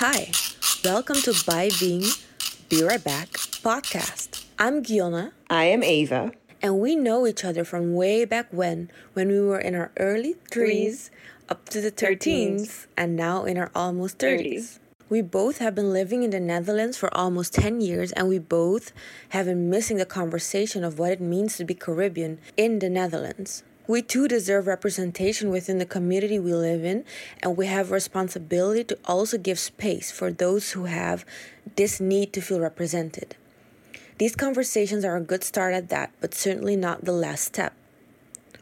Hi, welcome to By Being Be Right Back podcast. I'm Gyonne. I am Eva. And we know each other from way back when we were in our early 3s, up to the 13s, and now in our almost 30s. We both have been living in the Netherlands for almost 10 years, and we both have been missing the conversation of what it means to be Caribbean in the Netherlands. We too deserve representation within the community we live in, and we have a responsibility to also give space for those who have this need to feel represented. These conversations are a good start at that, but certainly not the last step.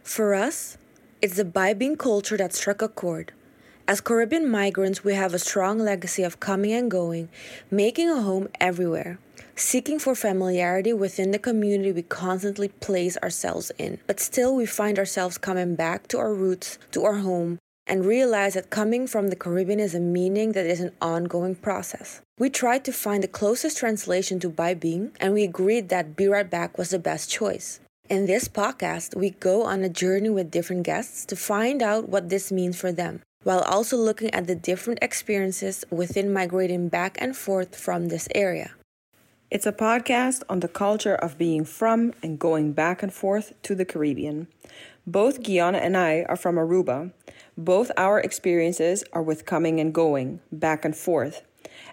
For us, it's the vibing culture that struck a chord. As Caribbean migrants, we have a strong legacy of coming and going, making a home everywhere, seeking for familiarity within the community we constantly place ourselves in. But still, we find ourselves coming back to our roots, to our home, and realize that coming from the Caribbean is a meaning that is an ongoing process. We tried to find the closest translation to By Being, and we agreed that Be Right Back was the best choice. In this podcast, we go on a journey with different guests to find out what this means for them, while also looking at the different experiences within migrating back and forth from this area. It's a podcast on the culture of being from and going back and forth to the Caribbean. Both Gyonne and I are from Aruba. Both our experiences are with coming and going, back and forth,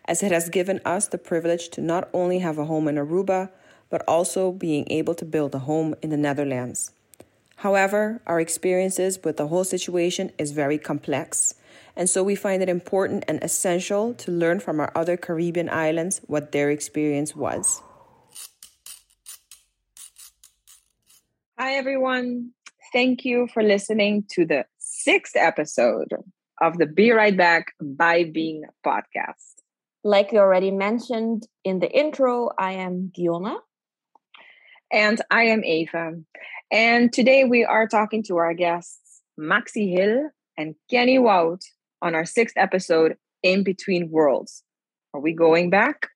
as it has given us the privilege to not only have a home in Aruba, but also being able to build a home in the Netherlands. However, our experiences with the whole situation is very complex, and so we find it important and essential to learn from our other Caribbean islands what their experience was. Hi, everyone. Thank you for listening to the 6th episode of the Be Right Back By Being podcast. Like we already mentioned in the intro, I am Diona. And I am Eva. And today we are talking to our guests, Maxi Hill and Kenny Wout, on our 6th episode, In Between Worlds. Are we going back?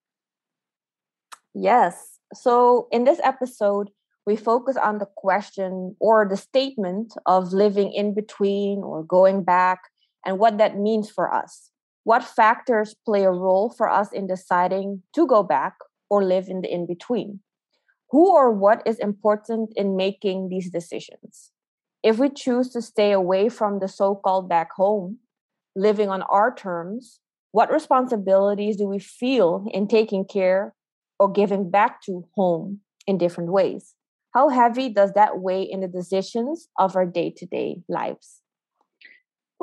Yes. So in this episode, we focus on the question or the statement of living in between or going back and what that means for us. What factors play a role for us in deciding to go back or live in the in-between? Who or what is important in making these decisions? If we choose to stay away from the so-called back home, living on our terms, what responsibilities do we feel in taking care or giving back to home in different ways? How heavy does that weigh in the decisions of our day-to-day lives?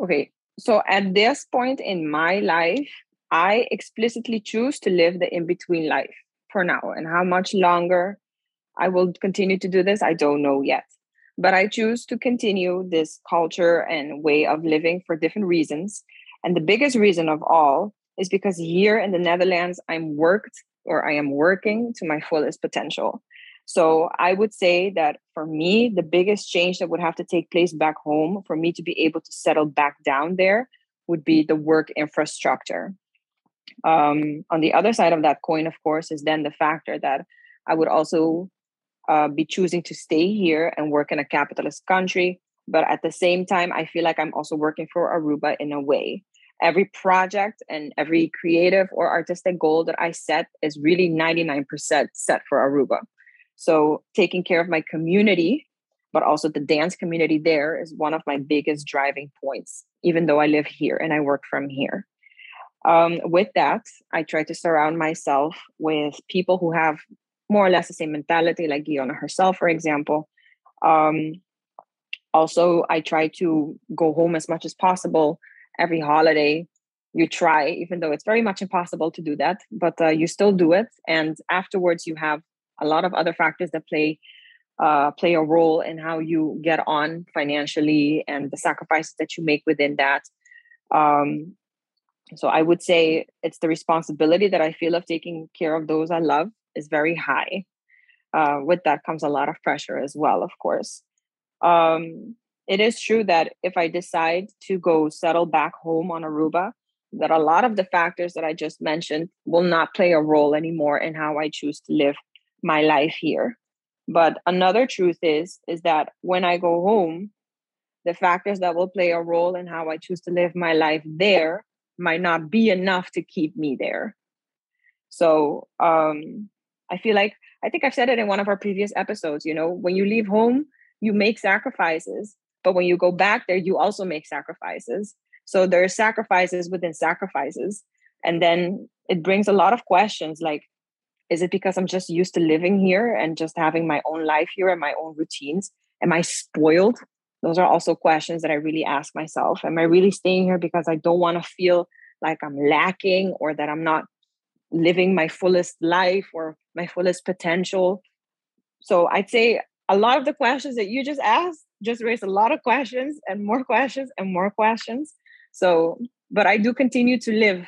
Okay, so at this point in my life, I explicitly choose to live the in-between life for now, and how much longer I will continue to do this, I don't know yet. But I choose to continue this culture and way of living for different reasons. And the biggest reason of all is because here in the Netherlands, I am working to my fullest potential. So I would say that for me, the biggest change that would have to take place back home for me to be able to settle back down there would be the work infrastructure. On the other side of that coin, of course, is then the factor that I would also be choosing to stay here and work in a capitalist country. But at the same time, I feel like I'm also working for Aruba in a way. Every project and every creative or artistic goal that I set is really 99% set for Aruba. So taking care of my community, but also the dance community there, is one of my biggest driving points, even though I live here and I work from here. With that, I try to surround myself with people who have more or less the same mentality, like Gyonne herself, for example. Also, I try to go home as much as possible. Every holiday, you try, even though it's very much impossible to do that, but you still do it. And afterwards, you have a lot of other factors that play a role in how you get on financially and the sacrifices that you make within that. So I would say it's the responsibility that I feel of taking care of those I love is very high. With that comes a lot of pressure as well, of course. It is true that if I decide to go settle back home on Aruba, that a lot of the factors that I just mentioned will not play a role anymore in how I choose to live my life here. But another truth is that when I go home, the factors that will play a role in how I choose to live my life there might not be enough to keep me there. So I feel like, I think I've said it in one of our previous episodes, you know, when you leave home, you make sacrifices, but when you go back there, you also make sacrifices. So there are sacrifices within sacrifices. And then it brings a lot of questions like, is it because I'm just used to living here and just having my own life here and my own routines? Am I spoiled? Those are also questions that I really ask myself. Am I really staying here because I don't want to feel like I'm lacking or that I'm not living my fullest life or my fullest potential? So I'd say a lot of the questions that you just asked just raised a lot of questions and more questions and more questions. So, but I do continue to live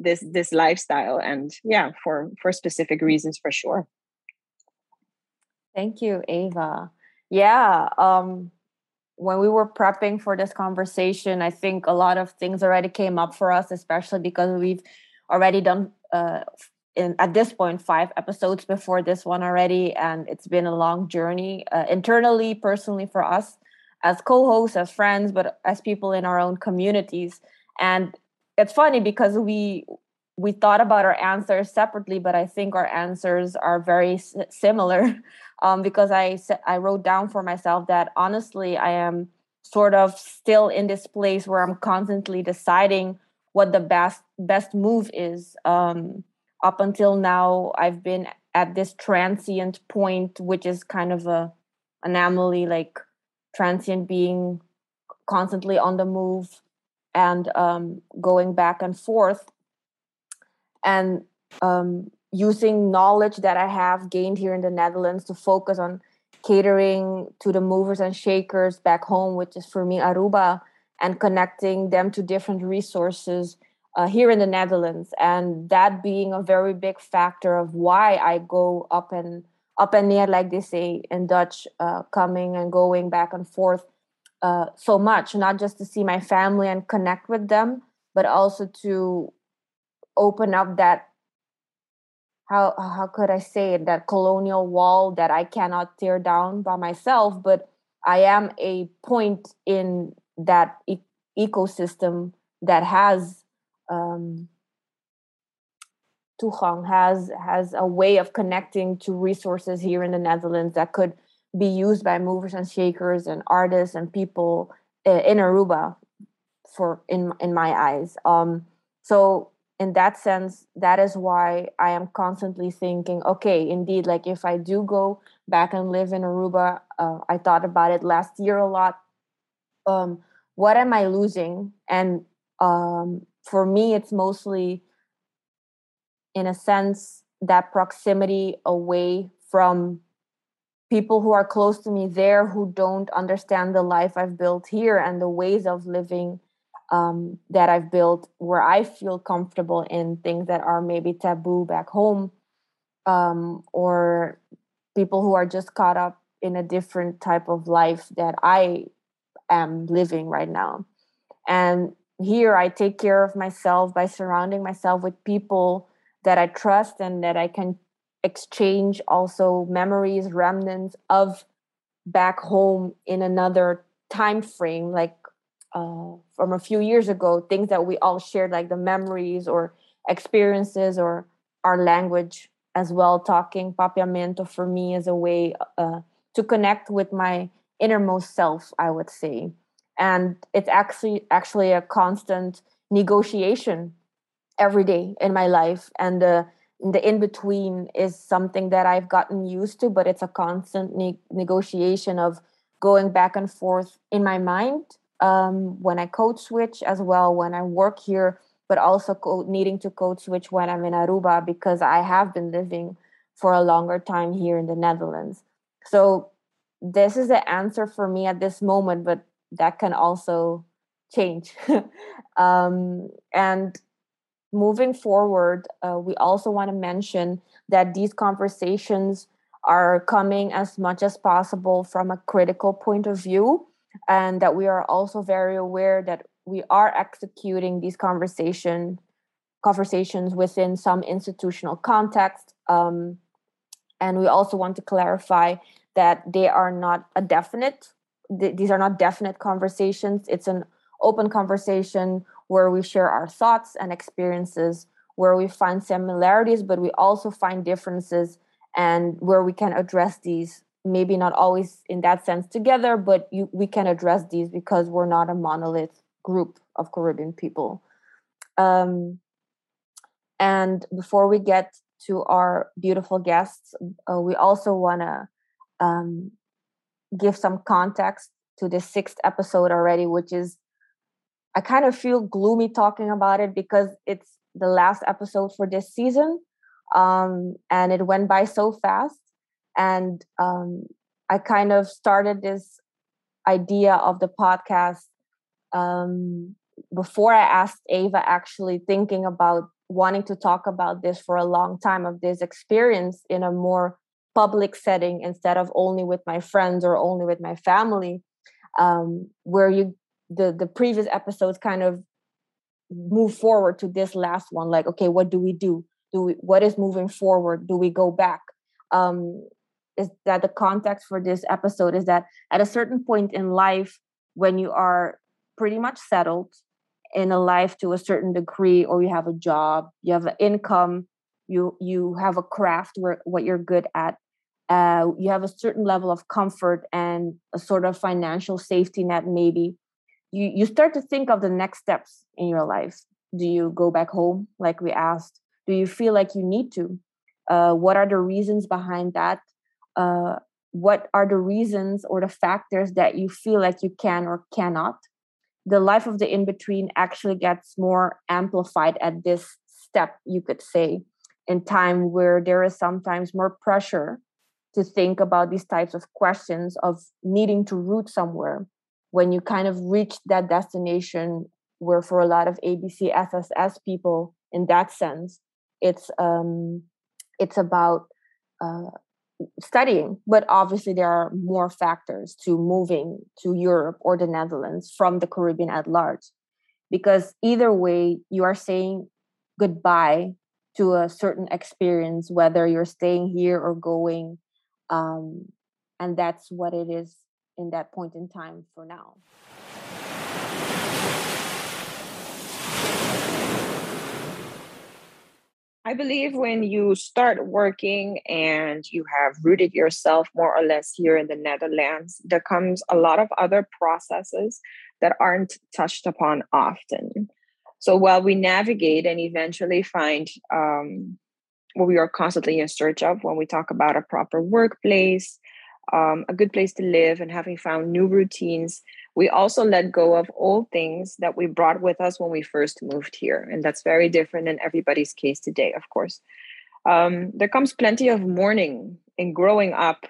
this lifestyle, and yeah, for specific reasons, for sure. Thank you, Eva. Yeah. When we were prepping for this conversation, I think a lot of things already came up for us, especially because we've already done, at this point, 5 episodes before this one already. And it's been a long journey internally, personally for us as co-hosts, as friends, but as people in our own communities. And it's funny because we thought about our answers separately, but I think our answers are very similar because I wrote down for myself that honestly, I am sort of still in this place where I'm constantly deciding what the best move is. Up until now, I've been at this transient point, which is kind of an anomaly, like transient being constantly on the move and going back and forth. And using knowledge that I have gained here in the Netherlands to focus on catering to the movers and shakers back home, which is for me Aruba, and connecting them to different resources here in the Netherlands. And that being a very big factor of why I go up and near, like they say in Dutch, coming and going back and forth so much, not just to see my family and connect with them, but also to open up that, how could I say it, that colonial wall that I cannot tear down by myself, but I am a point in that ecosystem that has toegang, has a way of connecting to resources here in the Netherlands that could be used by movers and shakers and artists and people in Aruba, in my eyes. So in that sense, that is why I am constantly thinking, okay, indeed, like if I do go back and live in Aruba, I thought about it last year a lot. What am I losing? And for me, it's mostly, in a sense, that proximity away from people who are close to me there who don't understand the life I've built here and the ways of living that I've built, where I feel comfortable in things that are maybe taboo back home, or people who are just caught up in a different type of life that I am living right now. And here I take care of myself by surrounding myself with people that I trust and that I can exchange also memories, remnants of back home in another time frame, like from a few years ago, things that we all shared, like the memories or experiences or our language as well. Talking Papiamento for me is a way to connect with my innermost self, I would say. And it's actually a constant negotiation every day in my life. And the in-between is something that I've gotten used to, but it's a constant negotiation of going back and forth in my mind, when I code switch as well, when I work here, but also needing to code switch when I'm in Aruba, because I have been living for a longer time here in the Netherlands. So this is the answer for me at this moment, but that can also change. And moving forward, we also want to mention that these conversations are coming as much as possible from a critical point of view, and that we are also very aware that we are executing these conversations within some institutional context. And we also want to clarify that they are not a definite. These are not definite conversations. It's an open conversation where we share our thoughts and experiences, where we find similarities, but we also find differences, and where we can address these, maybe not always in that sense together, but we can address these because we're not a monolith group of Caribbean people. And before we get to our beautiful guests, we also want to give some context to the 6th episode already, which is, I kind of feel gloomy talking about it because it's the last episode for this season. And it went by so fast. And I kind of started this idea of the podcast before I asked Eva, actually thinking about wanting to talk about this for a long time, of this experience in a more public setting instead of only with my friends or only with my family, where the previous episodes kind of move forward to this last one. Like, okay, what do we do? What is moving forward? Do we go back? Is that the context for this episode is that at a certain point in life, when you are pretty much settled in a life to a certain degree, or you have a job, you have an income, you have a craft where what you're good at, you have a certain level of comfort and a sort of financial safety net, maybe, you start to think of the next steps in your life. Do you go back home, like we asked? Do you feel like you need to? What are the reasons behind that? What are the reasons or the factors that you feel like you can or cannot? The life of the in-between actually gets more amplified at this step, you could say, in time, where there is sometimes more pressure to think about these types of questions of needing to root somewhere when you kind of reach that destination, where for a lot of ABC SSS people, in that sense, it's about studying, but obviously there are more factors to moving to Europe or the Netherlands from the Caribbean at large, because either way you are saying goodbye to a certain experience, whether you're staying here or going, and that's what it is in that point in time for now. I believe when you start working and you have rooted yourself more or less here in the Netherlands, there comes a lot of other processes that aren't touched upon often. So while we navigate and eventually find what we are constantly in search of when we talk about a proper workplace, a good place to live, and having found new routines, we also let go of old things that we brought with us when we first moved here. And that's very different in everybody's case today, of course. There comes plenty of mourning in growing up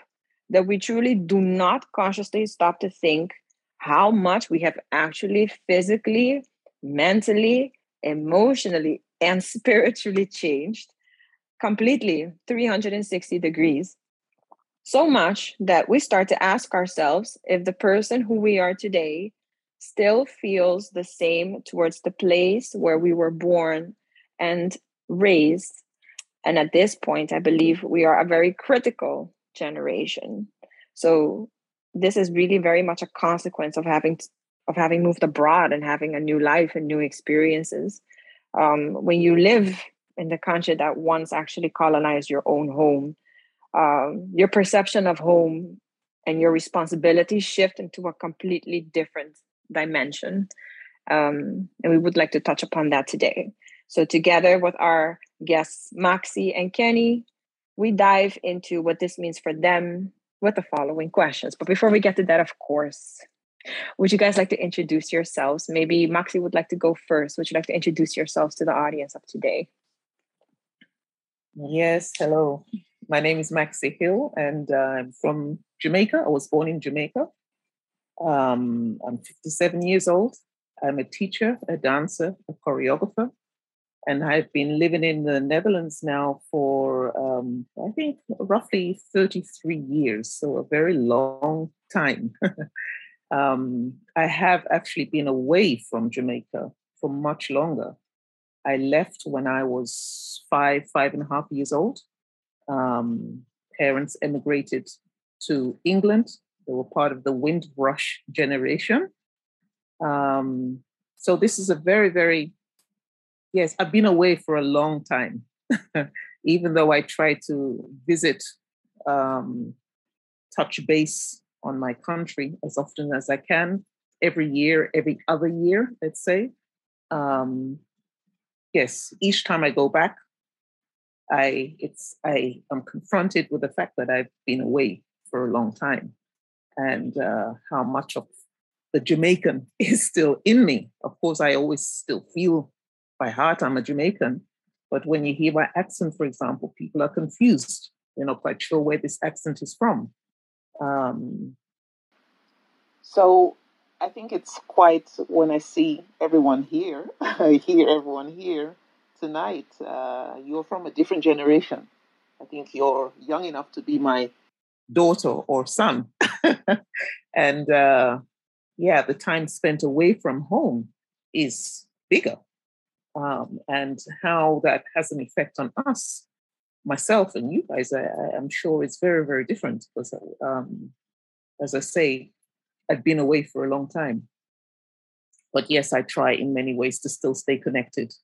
that we truly do not consciously stop to think how much we have actually physically, mentally, emotionally, and spiritually changed completely 360 degrees. So much that we start to ask ourselves if the person who we are today still feels the same towards the place where we were born and raised. And at this point, I believe we are a very critical generation. So this is really very much a consequence of having moved abroad and having a new life and new experiences. When you live in the country that once actually colonized your own home, your perception of home and your responsibilities shift into a completely different dimension. And we would like to touch upon that today. So together with our guests, Maxi and Kenny, we dive into what this means for them with the following questions. But before we get to that, of course, would you guys like to introduce yourselves? Maybe Maxi would like to go first. Would you like to introduce yourselves to the audience of today? Yes, hello. My name is Maxi Hill, and I'm from Jamaica. I was born in Jamaica. I'm 57 years old. I'm a teacher, a dancer, a choreographer, and I've been living in the Netherlands now for, I think, roughly 33 years, so a very long time. I have actually been away from Jamaica for much longer. I left when I was five and a half years old. Parents emigrated to England. They were part of the Windrush generation. So this is a very, very, yes, I've been away for a long time, even though I try to visit, touch base on my country as often as I can, every year, every other year, let's say. Yes, each time I go back, I am confronted with the fact that I've been away for a long time, and how much of the Jamaican is still in me. Of course, I always still feel by heart I'm a Jamaican, but when you hear my accent, for example, people are confused. They're not quite sure where this accent is from. So I think it's quite, when I see everyone here, I hear everyone here tonight, you're from a different generation. I think you're young enough to be my daughter or son. And yeah, the time spent away from home is bigger. And how that has an effect on us, myself and you guys, I'm sure it's very, very different. Because as I say, I've been away for a long time. But yes, I try in many ways to still stay connected.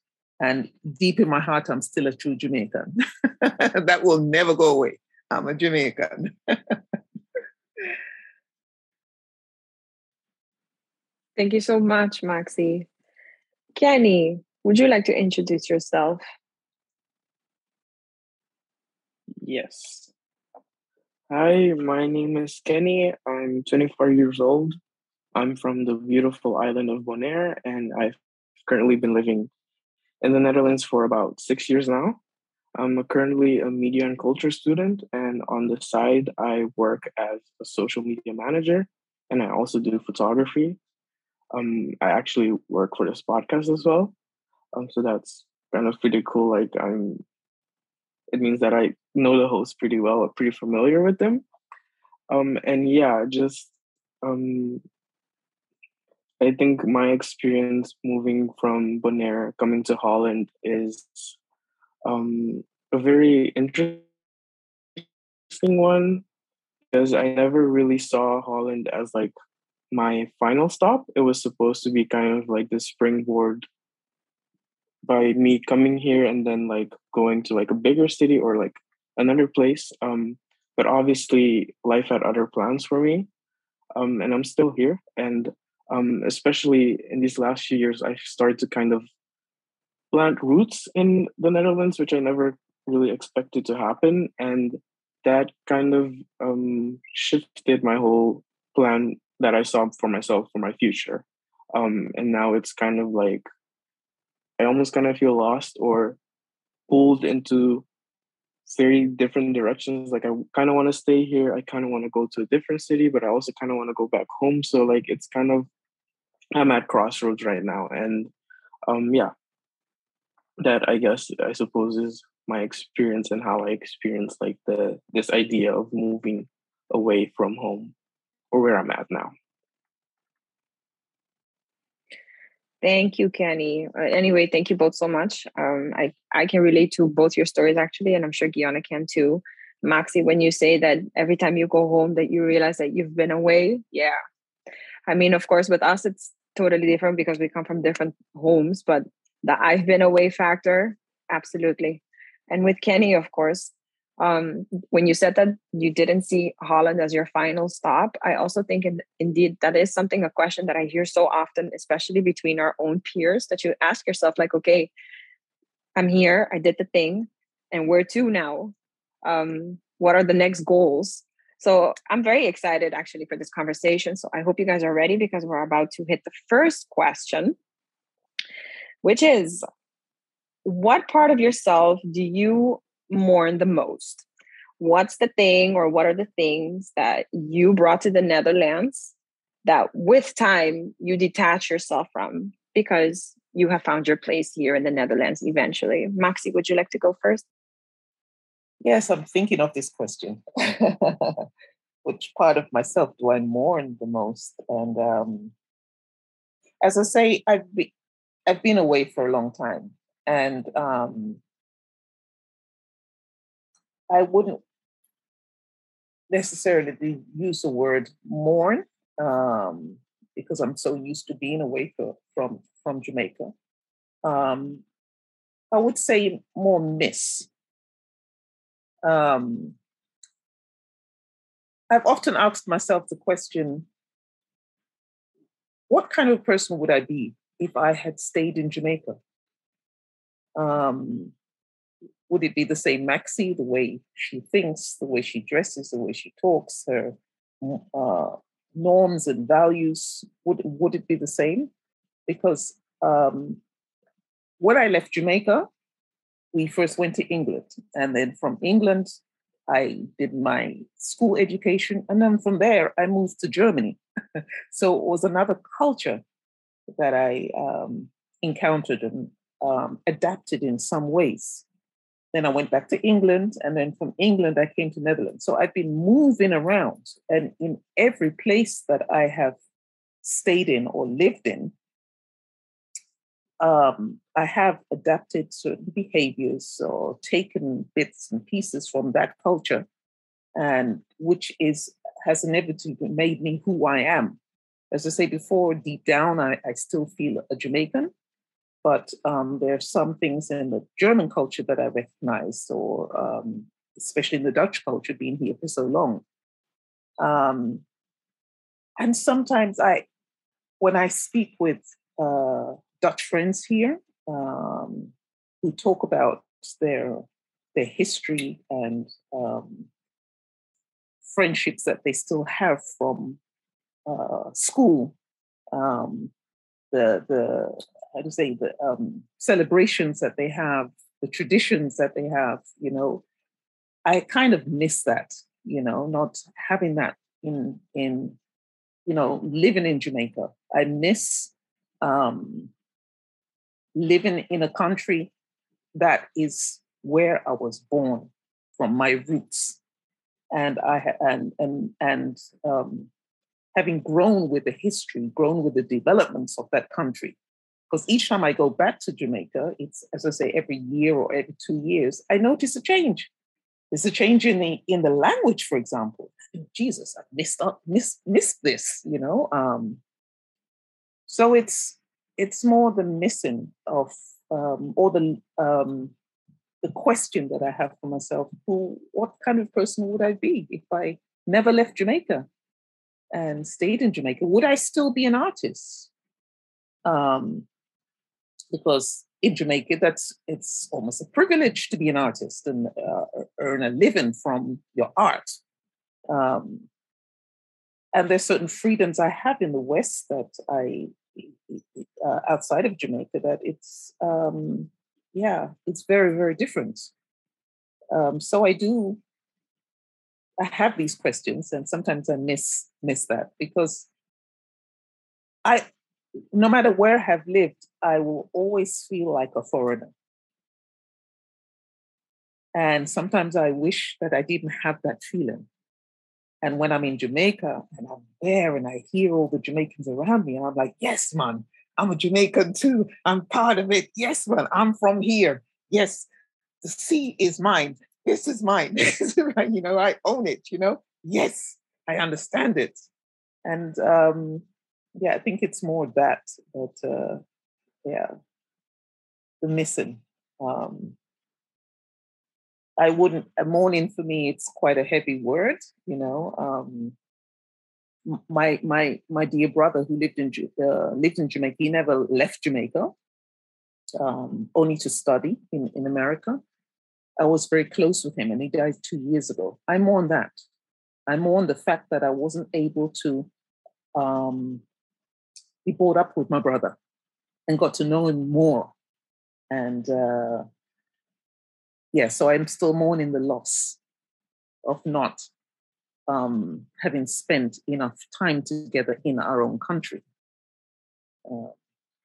And deep in my heart, I'm still a true Jamaican. That will never go away. I'm a Jamaican. Thank you so much, Maxi. Kenny, would you like to introduce yourself? Yes. Hi, my name is Kenny. I'm 24 years old. I'm from the beautiful island of Bonaire, and I've currently been living in the Netherlands for about 6 years now. I'm currently a media and culture student, and on the side, I work as a social media manager, and I also do photography. I actually work for this podcast as well. So that's kind of pretty cool. Like it means that I know the hosts pretty well, I'm pretty familiar with them. And yeah, just, I think my experience moving from Bonaire, coming to Holland is a very interesting one, because I never really saw Holland as like my final stop. It was supposed to be kind of like the springboard by me coming here and then like going to like a bigger city or like another place. But obviously life had other plans for me. And I'm still here. And especially in these last few years, I started to kind of plant roots in the Netherlands, which I never really expected to happen. And that kind of shifted my whole plan that I saw for myself for my future. And now it's kind of like, I almost kind of feel lost or pulled into very different directions. Like I kind of want to stay here. I kind of want to go to a different city, but I also kind of want to go back home. So like, it's kind of, I'm at crossroads right now. And yeah, that I guess, I suppose is my experience and how I experience like this idea of moving away from home, or where I'm at now. Thank you, Kenny. Anyway, thank you both so much. I can relate to both your stories actually, and I'm sure Gyonne can too. Maxi, when you say that every time you go home that you realize that you've been away, yeah. I mean, of course, with us, it's totally different because we come from different homes, but the I've been away factor, absolutely. And with Kenny, of course, when you said that you didn't see Holland as your final stop, I also think indeed that is something, a question that I hear so often, especially between our own peers, that you ask yourself like, okay, I'm here, I did the thing, and where to now? What are the next goals? So I'm very excited actually for this conversation. So I hope you guys are ready, because we're about to hit the first question, which is, what part of yourself do you mourn the most? What's the thing, or what are the things that you brought to the Netherlands that with time you detach yourself from because you have found your place here in the Netherlands eventually? Maxi, would you like to go first? Yes, I'm thinking of this question. Which part of myself do I mourn the most? And as I say, I've been away for a long time, and I wouldn't necessarily use the word mourn. because I'm so used to being away from Jamaica. I would say more miss. I've often asked myself the question, what kind of person would I be if I had stayed in Jamaica? Would it be the same Maxi, the way she thinks, the way she dresses, the way she talks, her norms and values? Would it be the same? Because when I left Jamaica, we first went to England. And then from England, I did my school education. And then from there, I moved to Germany. So it was another culture that I encountered and adapted in some ways. Then I went back to England, and then from England, I came to Netherlands. So I've been moving around, and in every place that I have stayed in or lived in, I have adapted certain behaviors or taken bits and pieces from that culture, and which has inevitably made me who I am. As I say before, deep down, I still feel a Jamaican. But there are some things in the German culture that I recognize, or especially in the Dutch culture, being here for so long. And sometimes when I speak with Dutch friends here, who talk about their history and friendships that they still have from school, the celebrations that they have, the traditions that they have, you know, I kind of miss that, you know, not having that in you know, living in Jamaica. I miss living in a country that is where I was born, from my roots, and having grown with the history, grown with the developments of that country. Because each time I go back to Jamaica, it's, as I say, every year or every 2 years, I notice a change. There's a change in the language, for example. Jesus, I missed this, you know. So it's more the missing of, or the question that I have for myself: what kind of person would I be if I never left Jamaica and stayed in Jamaica? Would I still be an artist? Because in Jamaica, it's almost a privilege to be an artist and earn a living from your art. And there's certain freedoms I have in the West that I outside of Jamaica, that it's very, very different. So I have these questions, and sometimes I miss that, because no matter where I have lived, I will always feel like a foreigner. And sometimes I wish that I didn't have that feeling. And when I'm in Jamaica and I'm there and I hear all the Jamaicans around me, and I'm like, yes, man, I'm a Jamaican too. I'm part of it. Yes, man, I'm from here. Yes, the sea is mine. This is mine. You know, I own it, you know. Yes, I understand it. And, I think it's more the missing. Mourning for me, it's quite a heavy word, you know. My dear brother, who lived in Jamaica, he never left Jamaica, only to study in America. I was very close with him, and he died 2 years ago. I mourn that. I mourn the fact that I wasn't able to he brought up with my brother and got to know him more. And so I'm still mourning the loss of not having spent enough time together in our own country.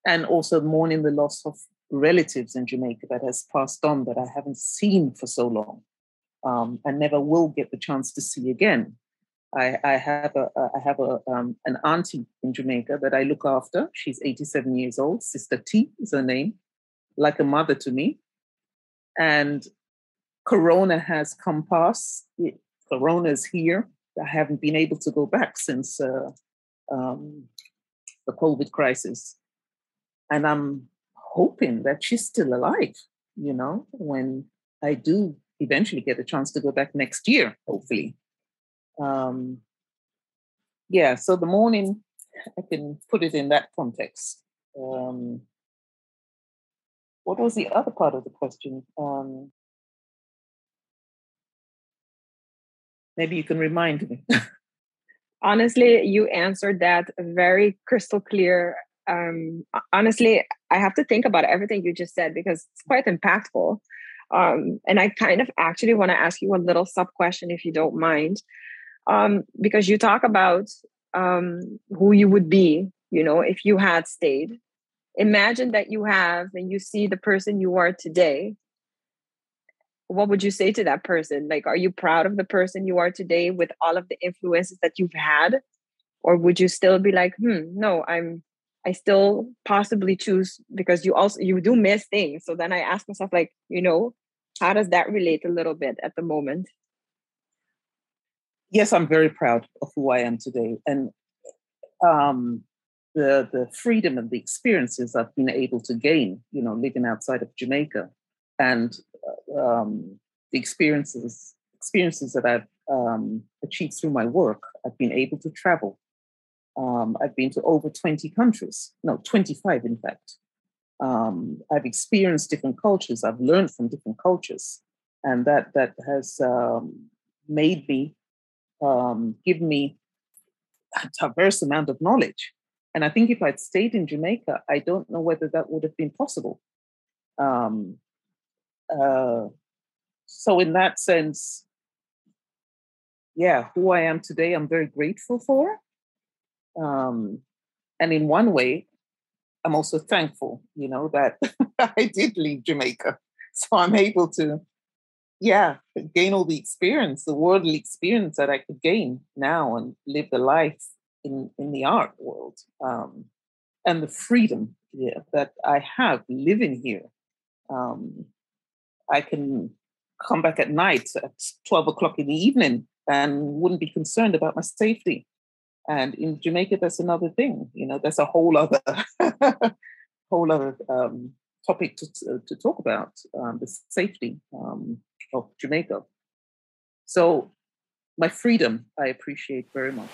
And also mourning the loss of relatives in Jamaica that has passed on, that I haven't seen for so long, and never will get the chance to see again. I have an auntie in Jamaica that I look after. She's 87 years old. Sister T is her name, like a mother to me. And Corona has come past. Corona's here. I haven't been able to go back since the COVID crisis. And I'm hoping that she's still alive, you know, when I do eventually get a chance to go back next year, hopefully. Yeah, so the mourning, I can put it in that context. What was the other part of the question? Maybe you can remind me. Honestly, you answered that very crystal clear. Honestly, I have to think about everything you just said because it's quite impactful. And I kind of actually want to ask you a little sub-question if you don't mind. Because you talk about who you would be, you know, if you had stayed. Imagine that you have and you see the person you are today. What would you say to that person? Like, are you proud of the person you are today with all of the influences that you've had? Or would you still be like, no, I still possibly choose, because you do miss things. So then I ask myself, like, you know, how does that relate a little bit at the moment? Yes, I'm very proud of who I am today. And the freedom and the experiences I've been able to gain, you know, living outside of Jamaica. And the experiences that I've achieved through my work, I've been able to travel. I've been to over 20 countries, no, 25 in fact. I've experienced different cultures. I've learned from different cultures, and that has made me, give me a diverse amount of knowledge. And I think if I'd stayed in Jamaica, I don't know whether that would have been possible. So in that sense, yeah, who I am today, I'm very grateful for. And in one way, I'm also thankful, you know, that I did leave Jamaica. So I'm able to, yeah, gain all the experience, the worldly experience that I could gain now and live the life in the art world. And the freedom that I have living here. I can come back at night at 12 o'clock in the evening and wouldn't be concerned about my safety. And in Jamaica, that's another thing. You know, that's a whole other topic to talk about, the safety of Jamaica. So my freedom, I appreciate very much.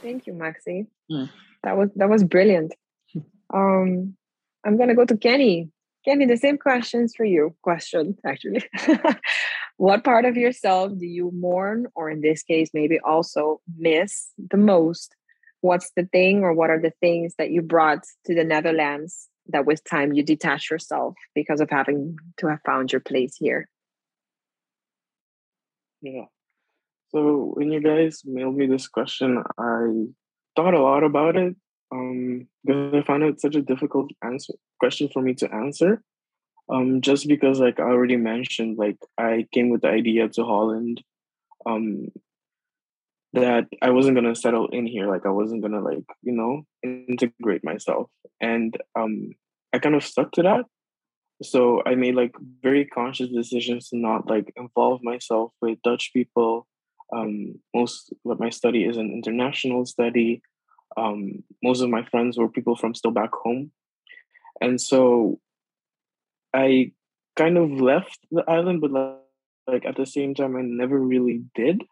Thank you, Maxi. That was brilliant. I'm going to go to Kenny. Kenny, the same questions for you. Question, actually. What part of yourself do you mourn, or in this case, maybe also miss the most? What's the thing, or what are the things that you brought to the Netherlands that with time you detach yourself because of having to have found your place here? Yeah. So when you guys mailed me this question, I thought a lot about it. Because I found it such a difficult question for me to answer. Just because, like I already mentioned, like I came with the idea to Holland, that I wasn't gonna settle in here. Like I wasn't gonna, like, you know, integrate myself, and I kind of stuck to that. So I made like very conscious decisions to not like involve myself with Dutch people. Most of my study is an international study. Most of my friends were people from still back home. And so I kind of left the island, but like at the same time, I never really did,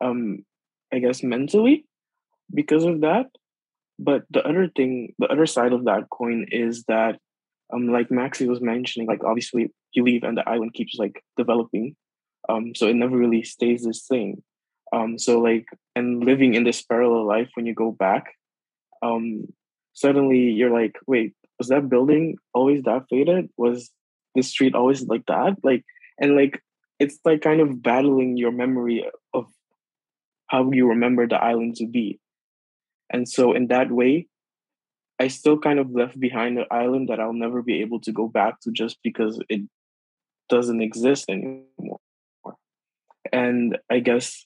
I guess mentally because of that. But the other side of that coin is that, like Maxi was mentioning, like obviously you leave and the island keeps like developing. So it never really stays the same. So like, and living in this parallel life when you go back, suddenly you're like, wait, was that building always that faded? Was this street always like that? Like, and like, it's like kind of battling your memory of how you remember the island to be. And so in that way, I still kind of left behind an island that I'll never be able to go back to just because it doesn't exist anymore. And I guess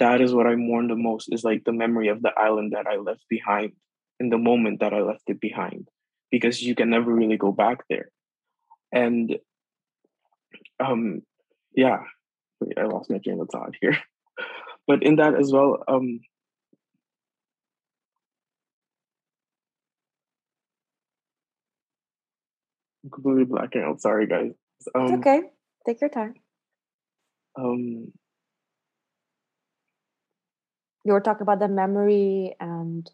that is what I mourn the most, is like the memory of the island that I left behind in the moment that I left it behind, because you can never really go back there. And yeah, wait, I lost my train of thought here. But in that as well, I'm completely blacking out. Sorry, guys. It's okay. Take your time. You were talking about the memory and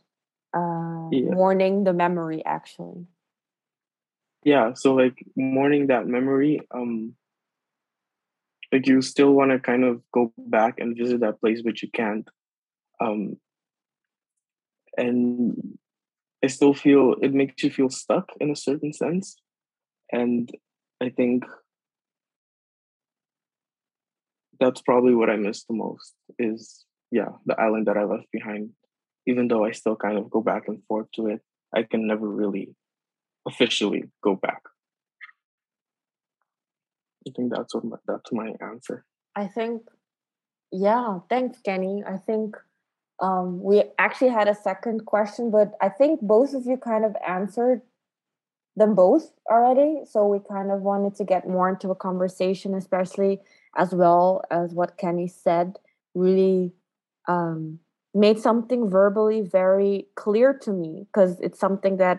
mourning the memory, actually. Yeah, so like mourning that memory, like you still want to kind of go back and visit that place, but you can't. And I still feel it makes you feel stuck in a certain sense. And I think that's probably what I miss the most is, the island that I left behind. Even though I still kind of go back and forth to it, I can never really officially go back. I think that's my answer. I think, thanks, Kenny. I think we actually had a second question, but I think both of you kind of answered them both already. So we kind of wanted to get more into a conversation, especially as well as what Kenny said, really made something verbally very clear to me, because it's something that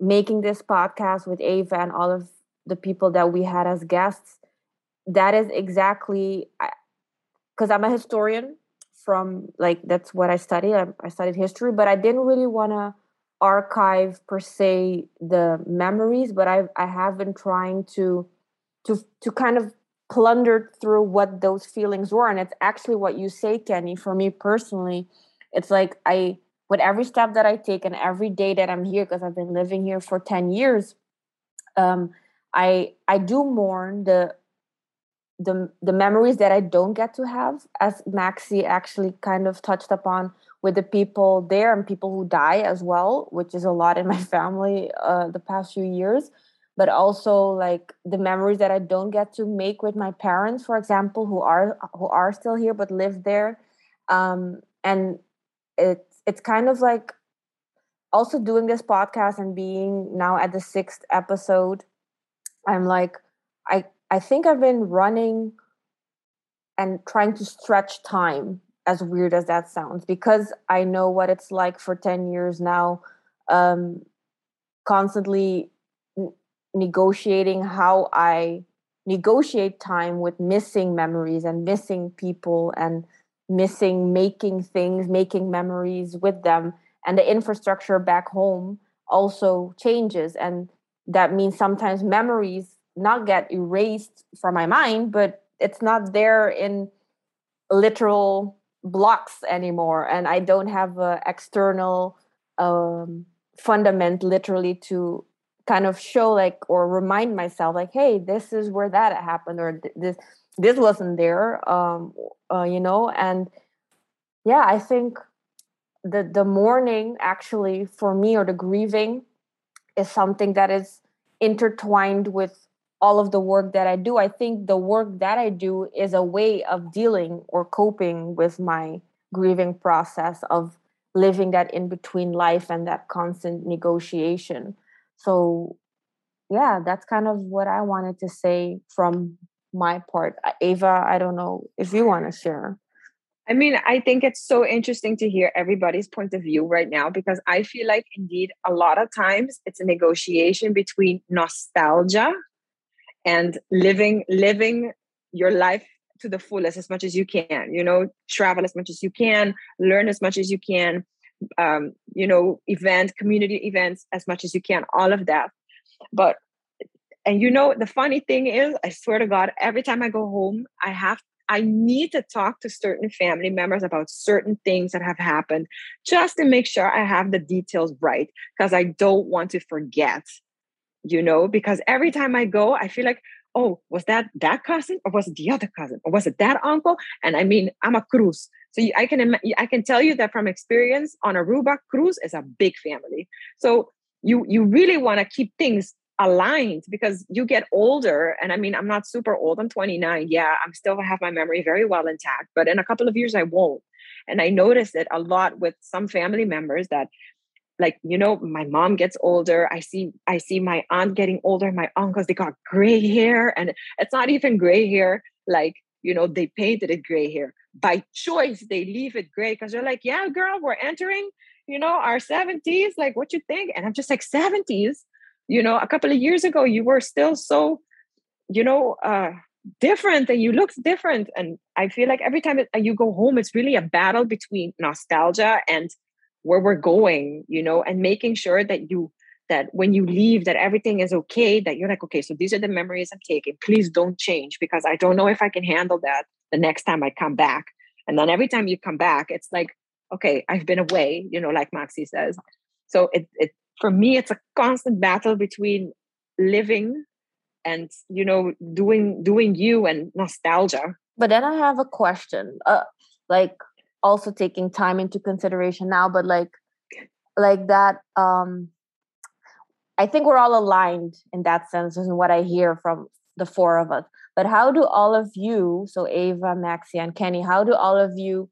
making this podcast with Eva and all of the people that we had as guests, that is exactly, because I'm a historian from, like, that's what I studied. I studied history, but I didn't really want to archive per se the memories, but I have been trying to kind of plunder through what those feelings were. And it's actually what you say, Kenny. For me personally, it's like with every step that I take and every day that I'm here, because I've been living here for 10 years, I do mourn the memories that I don't get to have, as Maxi actually kind of touched upon with the people there and people who die as well, which is a lot in my family the past few years. But also like the memories that I don't get to make with my parents, for example, who are still here but live there. And it's kind of like also doing this podcast and being now at the 6th episode, I'm like, I think I've been running and trying to stretch time, as weird as that sounds, because I know what it's like for 10 years now, constantly negotiating how I negotiate time with missing memories and missing people and making things, making memories with them. And the infrastructure back home also changes. And that means sometimes memories not get erased from my mind, but it's not there in literal blocks anymore. And I don't have an external fundament literally to kind of show or remind myself hey, this is where that happened, or this wasn't there, and I think the mourning actually for me, or the grieving, is something that is intertwined with all of the work that I do. I think the work that I do is a way of dealing or coping with my grieving process of living that in-between life and that constant negotiation. So, that's kind of what I wanted to say from my part. Eva, I don't know if you want to share. I mean, I think it's so interesting to hear everybody's point of view right now, because I feel like indeed a lot of times it's a negotiation between nostalgia and living your life to the fullest as much as you can, travel as much as you can, learn as much as you can, community events as much as you can, all of that. But, and the funny thing is, I swear to God, every time I go home, I need to talk to certain family members about certain things that have happened, just to make sure I have the details right, because I don't want to forget, because every time I go, I feel like, oh, was that cousin, or was it the other cousin, or was it that uncle? And I mean, I'm a cruise. So I can tell you that from experience on Aruba, cruise is a big family. So you really want to keep things aligned, because you get older. And I mean, I'm not super old. I'm 29. Yeah, I'm still have my memory very well intact. But in a couple of years, I won't. And I noticed it a lot with some family members that, my mom gets older. I see my aunt getting older. My uncles, they got gray hair. And it's not even gray hair. They painted it gray hair. by choice, they leave it gray because they're like, yeah, girl, we're entering, you know, our 70s. Like, what you think? And I'm just like, 70s? You know, a couple of years ago, you were still so, you know, different, and you looked different. And I feel like every time you go home, it's really a battle between nostalgia and where we're going, you know, and making sure that you, that when you leave, that everything is okay, that you're like, okay, so these are the memories I'm taking. Please don't change, because I don't know if I can handle that the next time I come back. And then every time you come back, it's like, okay, I've been away, you know, like Maxi says. So it for me, it's a constant battle between living and, you know, doing you and nostalgia. But then I have a question, like also taking time into consideration now, but like that, I think we're all aligned in that sense, is what I hear from the four of us. But how do all of you, so Eva, Maxi, and Kenny, how do all of you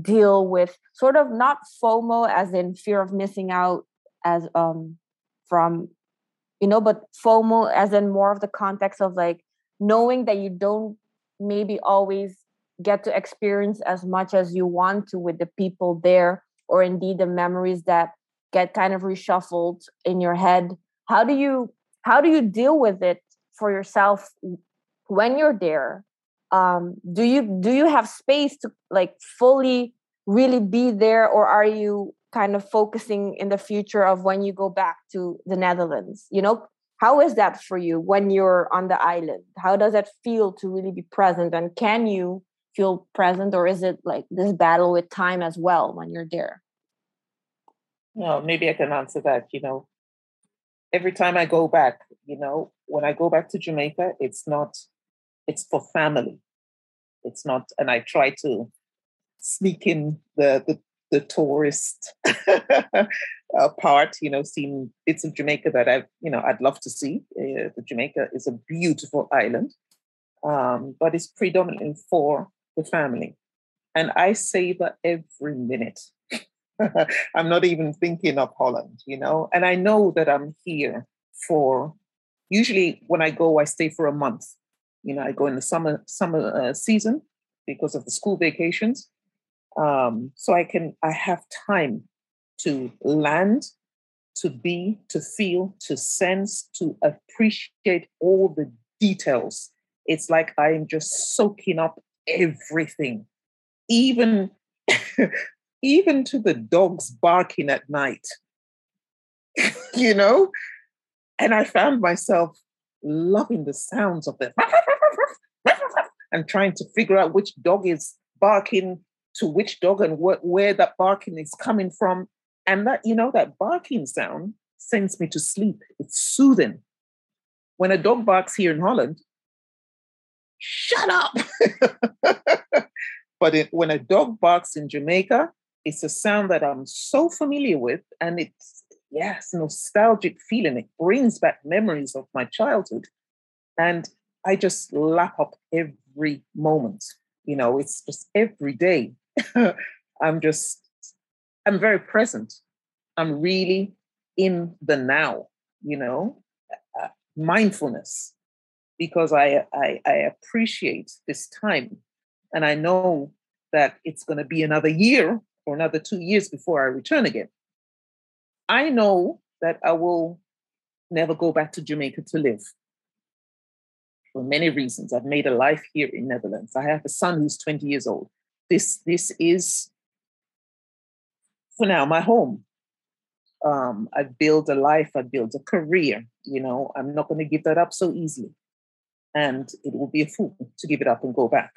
deal with sort of not FOMO as in fear of missing out as from, you know, but FOMO as in more of the context of like knowing that you don't maybe always get to experience as much as you want to with the people there, or indeed the memories that get kind of reshuffled in your head. How do you deal with it for yourself when you're there? Do you have space to like fully really be there, or are you kind of focusing in the future of when you go back to the Netherlands? You know, how is that for you when you're on the island? How does that feel to really be present, and can you feel present, or is it like this battle with time as well when you're there? No, maybe I can answer that. You know, every time I go back, you know, when I go back to Jamaica, it's for family. It's not, and I try to sneak in the tourist part, you know, seeing bits of Jamaica that I'd love to see. Jamaica is a beautiful island, but it's predominantly for the family. And I savor every minute. I'm not even thinking of Holland, you know, and I know that I'm here for, usually when I go, I stay for a month. You know, I go in the summer season because of the school vacations. So I have time to land, to be, to feel, to sense, to appreciate all the details. It's like I am just soaking up everything, even to the dogs barking at night, you know? And I found myself loving the sounds of them and trying to figure out which dog is barking to which dog and where that barking is coming from. And that, you know, that barking sound sends me to sleep. It's soothing. When a dog barks here in Holland, shut up. But when a dog barks in Jamaica, it's a sound that I'm so familiar with, and it's, yes, nostalgic feeling. It brings back memories of my childhood, and I just lap up every moment. You know, it's just every day. I'm very present. I'm really in the now, you know, mindfulness, because I appreciate this time. And I know that it's going to be another year or another 2 years before I return again. I know that I will never go back to Jamaica to live for many reasons. I've made a life here in Netherlands. I have a son who's 20 years old. This is, for now, my home. I've built a life. I've built a career. You know, I'm not going to give that up so easily. And it will be a fool to give it up and go back.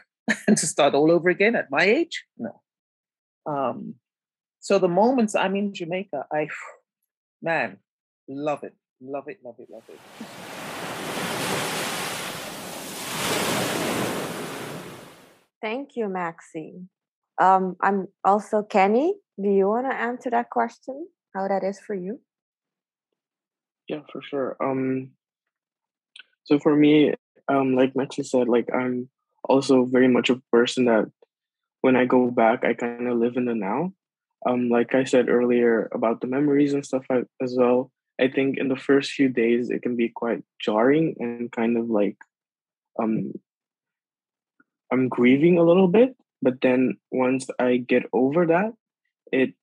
And to start all over again at my age? No. So the moments I'm in Jamaica, I love it. Love it, love it, love it. Thank you, Maxi. I'm also Kenny. Do you want to answer that question? How that is for you? Yeah, for sure. So for me, like Maxi said, like I'm also very much a person that when I go back, I kind of live in the now. Like I said earlier about the memories and stuff as well, I think in the first few days, it can be quite jarring and kind of like I'm grieving a little bit. But then once I get over that, it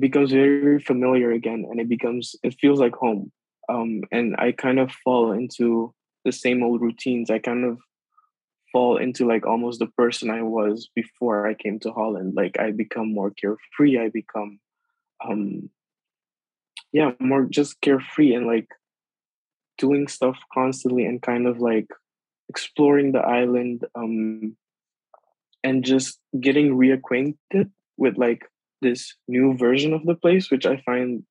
becomes very familiar again, and it feels like home. And I kind of fall into the same old routines. I kind of fall into like almost the person I was before I came to Holland. Like I become more carefree. I become, more just carefree and like doing stuff constantly and kind of like exploring the island, and just getting reacquainted with like this new version of the place, which I find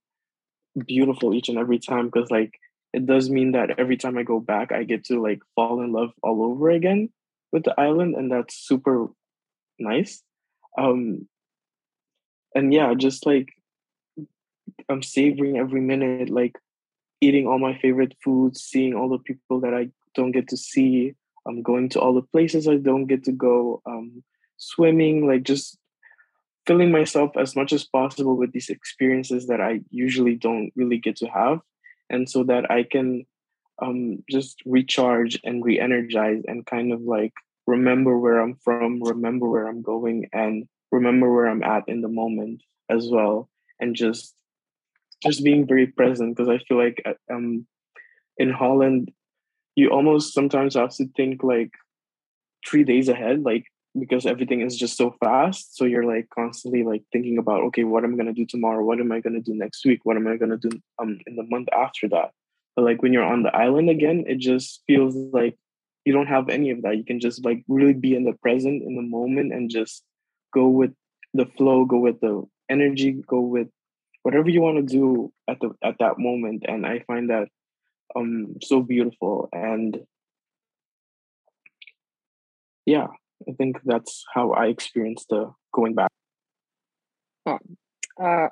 beautiful each and every time, because like it does mean that every time I go back, I get to like fall in love all over again with the island, and that's super nice. And yeah, just like I'm savoring every minute, like eating all my favorite foods, seeing all the people that I don't get to see, I'm going to all the places I don't get to go, swimming, like just filling myself as much as possible with these experiences that I usually don't really get to have. And so that I can just recharge and re-energize and kind of like remember where I'm from, remember where I'm going, and remember where I'm at in the moment as well. And just being very present, because I feel like in Holland, you almost sometimes have to think like 3 days ahead, like, because everything is just so fast. So you're like constantly like thinking about, okay, what am I going to do tomorrow? What am I going to do next week? What am I going to do in the month after that? But like when you're on the island again, it just feels like you don't have any of that. You can just like really be in the present, in the moment, and just go with the flow, go with the energy, go with whatever you want to do at that moment. And I find that so beautiful. And yeah, I think that's how I experienced the going back. Sorry.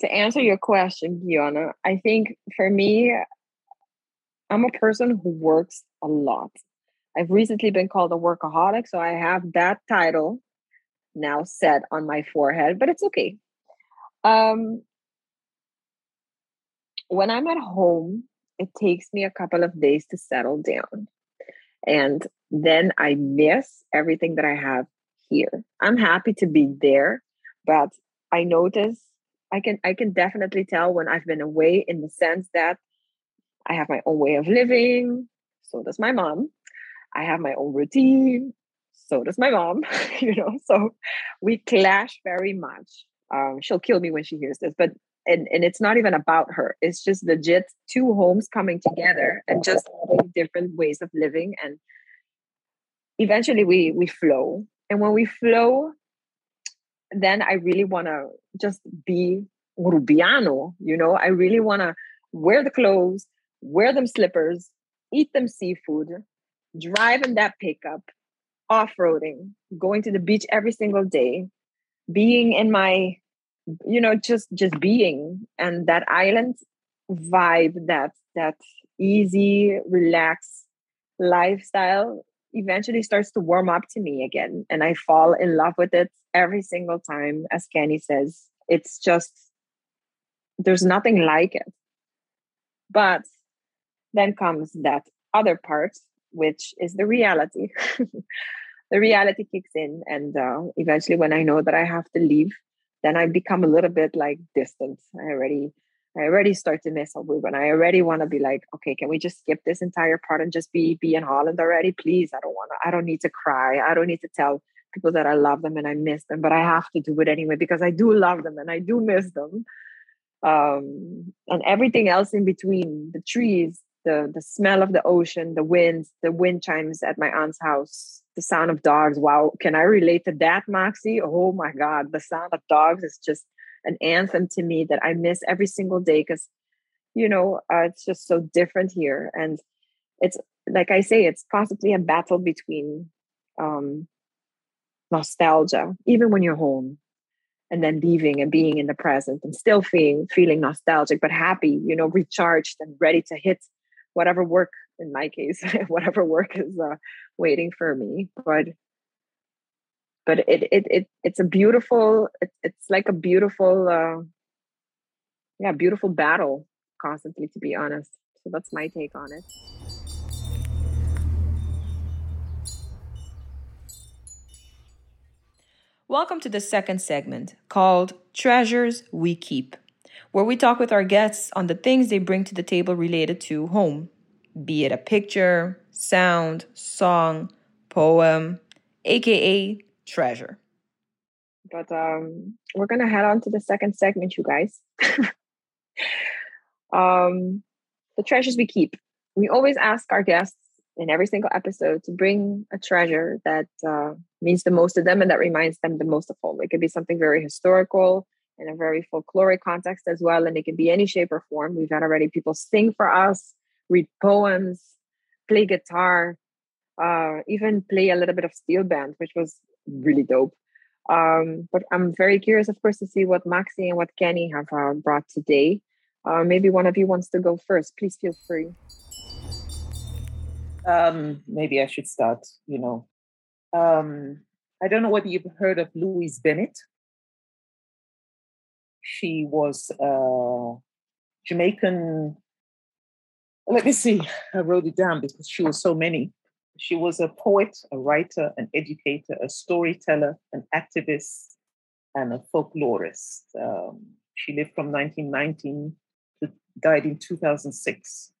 To answer your question, Diona, I think for me, I'm a person who works a lot. I've recently been called a workaholic, so I have that title now set on my forehead, but it's okay. When I'm at home, it takes me a couple of days to settle down. And then I miss everything that I have here. I'm happy to be there, but I notice I can definitely tell when I've been away, in the sense that I have my own way of living. So does my mom. I have my own routine. So does my mom, so we clash very much. She'll kill me when she hears this, but and it's not even about her. It's just legit two homes coming together and just having different ways of living. And eventually we flow. And when we flow, then I really want to just be Rubiano, I really want to wear the clothes, wear them slippers, eat them seafood, drive in that pickup, off-roading, going to the beach every single day, being in my just being, and that island vibe, that easy, relaxed lifestyle eventually starts to warm up to me again. And I fall in love with it every single time. As Kenny says, it's just, there's nothing like it. But then comes that other part, which is the reality. The reality kicks in. And eventually when I know that I have to leave, then I become a little bit like distant. I already start to miss Aruba, and I already want to be like, okay, can we just skip this entire part and just be in Holland already? Please, I don't need to cry. I don't need to tell people that I love them and I miss them, but I have to do it anyway because I do love them and I do miss them. And everything else in between, the trees, the smell of the ocean, the wind, chimes at my aunt's house, the sound of dogs. Wow, can I relate to that, Maxi? Oh my God, the sound of dogs is just an anthem to me that I miss every single day because, it's just so different here. And it's, like I say, it's possibly a battle between nostalgia, even when you're home, and then leaving and being in the present and still feeling nostalgic, but happy, recharged and ready to hit whatever work, in my case, whatever work is waiting for me. But it's a beautiful, it's like a beautiful, beautiful battle constantly, to be honest. So that's my take on it. Welcome to the second segment, called Treasures We Keep, where we talk with our guests on the things they bring to the table related to home, be it a picture, sound, song, poem, aka treasure. But we're going to head on to the second segment, you guys. The treasures we keep. We always ask our guests in every single episode to bring a treasure that means the most to them and that reminds them the most of home. It could be something very historical in a very folkloric context as well, and it can be any shape or form. We've had already people sing for us, read poems, play guitar, even play a little bit of steel band, which was really dope. But I'm very curious, of course, to see what Maxi and what Kenny have brought today. Maybe one of you wants to go first. Please feel free. Maybe I should start, you know. I don't know whether you've heard of Louise Bennett. She was Jamaican. Let me see. I wrote it down because she was so many. She was a poet, a writer, an educator, a storyteller, an activist, and a folklorist. She lived from 1919 to died in 2006.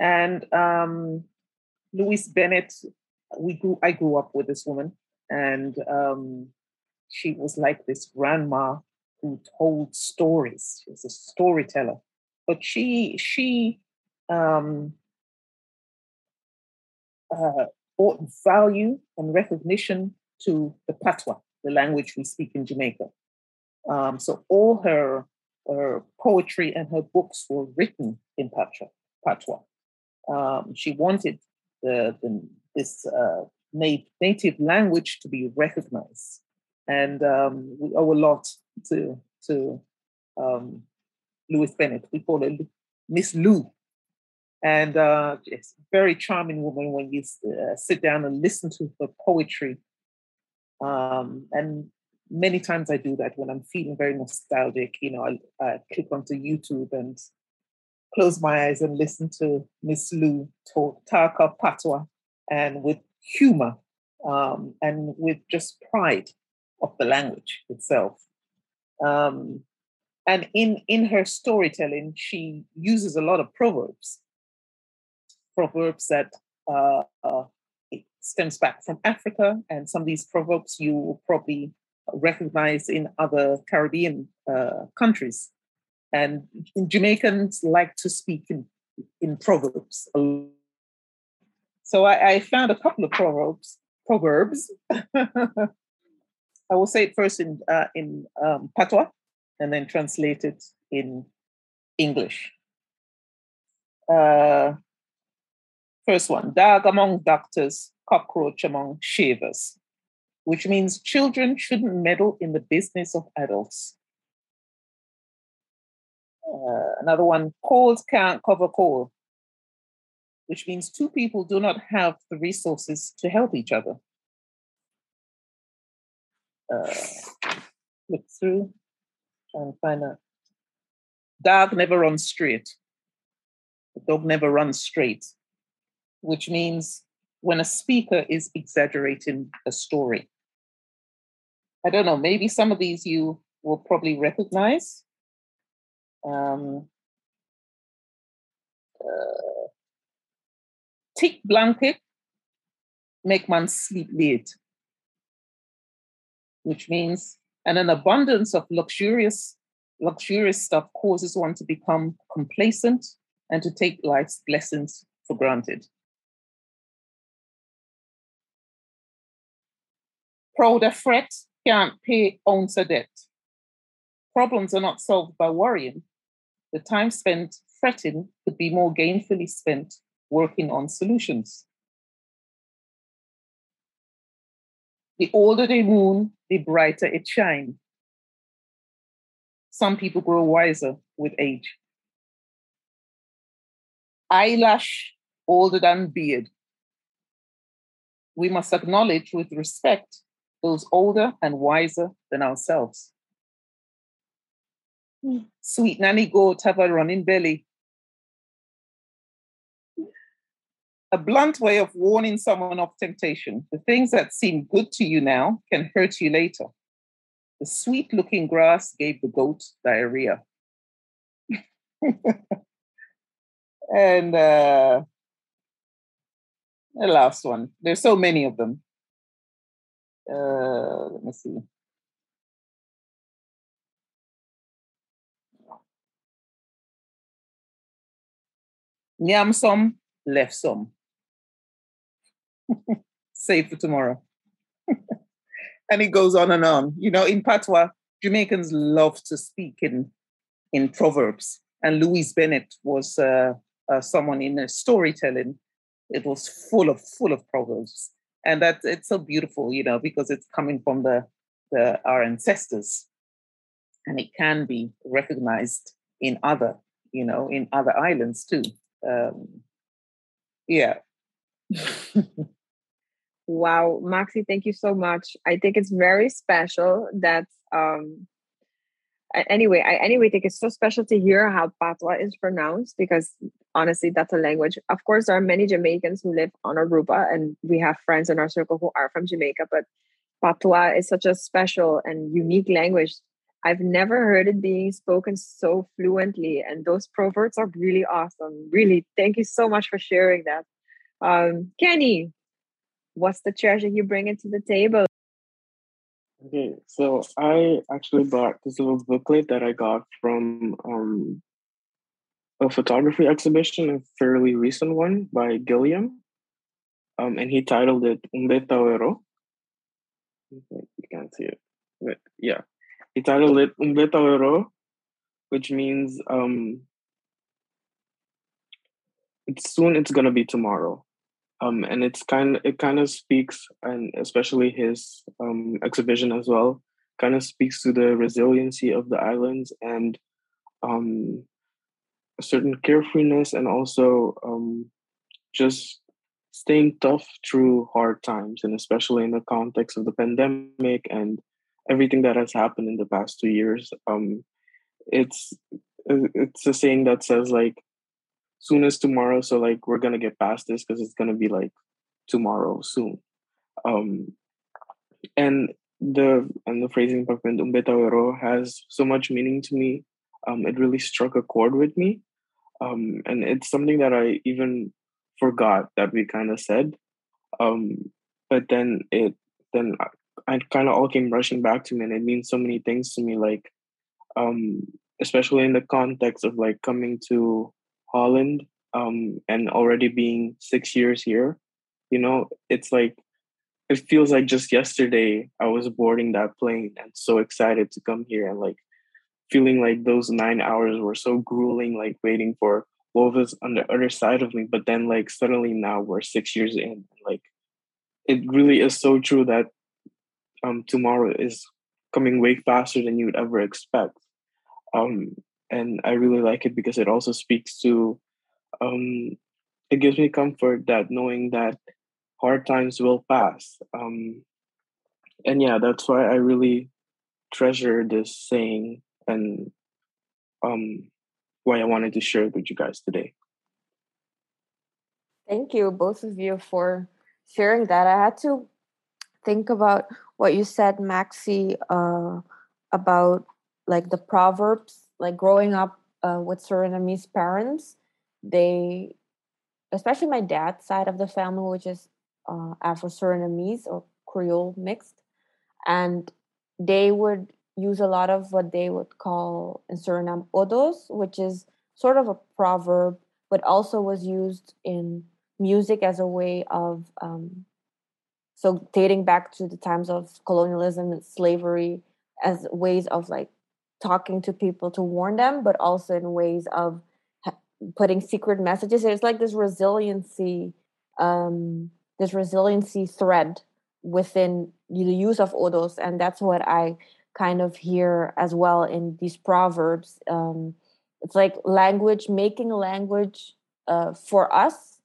And Louise Bennett, I grew up with this woman, and she was like this grandma who told stories. She was a storyteller, but she brought value and recognition to the Patois, the language we speak in Jamaica. So all her poetry and her books were written in Patois. She wanted this native language to be recognized, and we owe a lot to Louise Bennett. We call her Miss Lou, and it's a very charming woman when you sit down and listen to her poetry. And many times I do that when I'm feeling very nostalgic. You know, I click onto YouTube and close my eyes and listen to Miss Lou talk Taka Patois, and with humor and with just pride of the language itself. And in her storytelling, she uses a lot of proverbs that it stems back from Africa. And some of these proverbs you will probably recognize in other Caribbean countries. And Jamaicans like to speak in proverbs. So I found a couple of proverbs. I will say it first in Patois and then translate it in English. First one, dog among doctors, cockroach among shavers, which means children shouldn't meddle in the business of adults. Another one, cold can't cover cold, which means two people do not have the resources to help each other. Look through, try and find out. Dog never runs straight. The dog never runs straight, which means when a speaker is exaggerating a story. I don't know, maybe some of these you will probably recognize. Thick blanket make man sleep late, which means an abundance of luxurious stuff causes one to become complacent and to take life's blessings for granted. Proud of fret can't pay ounce of debt. Problems are not solved by worrying. The time spent fretting could be more gainfully spent working on solutions. The older the moon, the brighter it shines. Some people grow wiser with age. Eyelash older than beard. We must acknowledge with respect those older and wiser than ourselves. Sweet nanny goat have a running belly. A blunt way of warning someone of temptation. The things that seem good to you now can hurt you later. The sweet-looking grass gave the goat diarrhea. And the last one. There's so many of them. Let me see. Nyam some, left some. Save for tomorrow. And it goes on and on. You know, in Patois, Jamaicans love to speak in proverbs. And Louise Bennett was someone in her storytelling. It was full of proverbs. And that it's so beautiful, you know, because it's coming from our ancestors. And it can be recognized in other islands too. Yeah. Wow, Maxi, thank you so much. I think it's very special that, I think it's so special to hear how Patois is pronounced, because honestly, that's a language. Of course, there are many Jamaicans who live on Aruba, and we have friends in our circle who are from Jamaica, but Patois is such a special and unique language. I've never heard it being spoken so fluently, and those proverbs are really awesome. Really, thank you so much for sharing that. Kenny, what's the treasure you bring into the table? Okay, so I actually bought this little booklet that I got from a photography exhibition, a fairly recent one by Gilliam, and he titled it Umbe Tawero. You can't see it, but yeah. He titled it Umbe Tawero, which means it's gonna be tomorrow. And it kind of speaks, and especially his exhibition as well, kind of speaks to the resiliency of the islands and a certain carefreeness, and also just staying tough through hard times, and especially in the context of the pandemic and everything that has happened in the past 2 years. It's a saying that says, like, soon as tomorrow, so like we're gonna get past this because it's gonna be like tomorrow soon. And the phrasing Umbe Tawero has so much meaning to me. It really struck a chord with me, and it's something that I even forgot that we kind of said. But then I kind of all came rushing back to me, and it means so many things to me. Like, especially in the context of like coming to Holland and already being 6 years here, you know, it's like, it feels like just yesterday I was boarding that plane and so excited to come here, and like feeling like those 9 hours were so grueling, like waiting for what was on the other side of me. But then like suddenly now we're 6 years in, and like it really is so true that tomorrow is coming way faster than you would ever expect. And I really like it because it also speaks to, it gives me comfort that knowing that hard times will pass. And yeah, that's why I really treasure this saying, and why I wanted to share it with you guys today. Thank you, both of you, for sharing that. I had to think about what you said, Maxi, about like the proverbs. Like growing up with Surinamese parents, they, especially my dad's side of the family, which is Afro-Surinamese or Creole mixed, and they would use a lot of what they would call in Suriname odos, which is sort of a proverb, but also was used in music as a way of, so dating back to the times of colonialism and slavery, as ways of like talking to people to warn them, but also in ways of putting secret messages. It's like this resiliency thread within the use of odos, and that's what I kind of hear as well in these proverbs. It's like language, making language for us,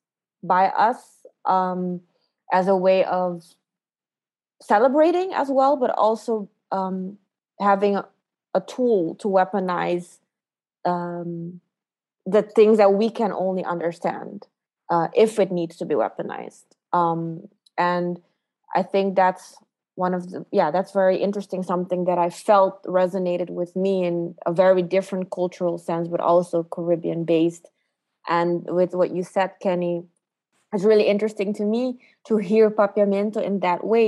by us, as a way of celebrating as well, but also having a tool to weaponize the things that we can only understand if it needs to be weaponized. And I think that's one of the, yeah, that's very interesting. Something that I felt resonated with me in a very different cultural sense, but also Caribbean based. And with what you said, Kenny, it's really interesting to me to hear Papiamento in that way,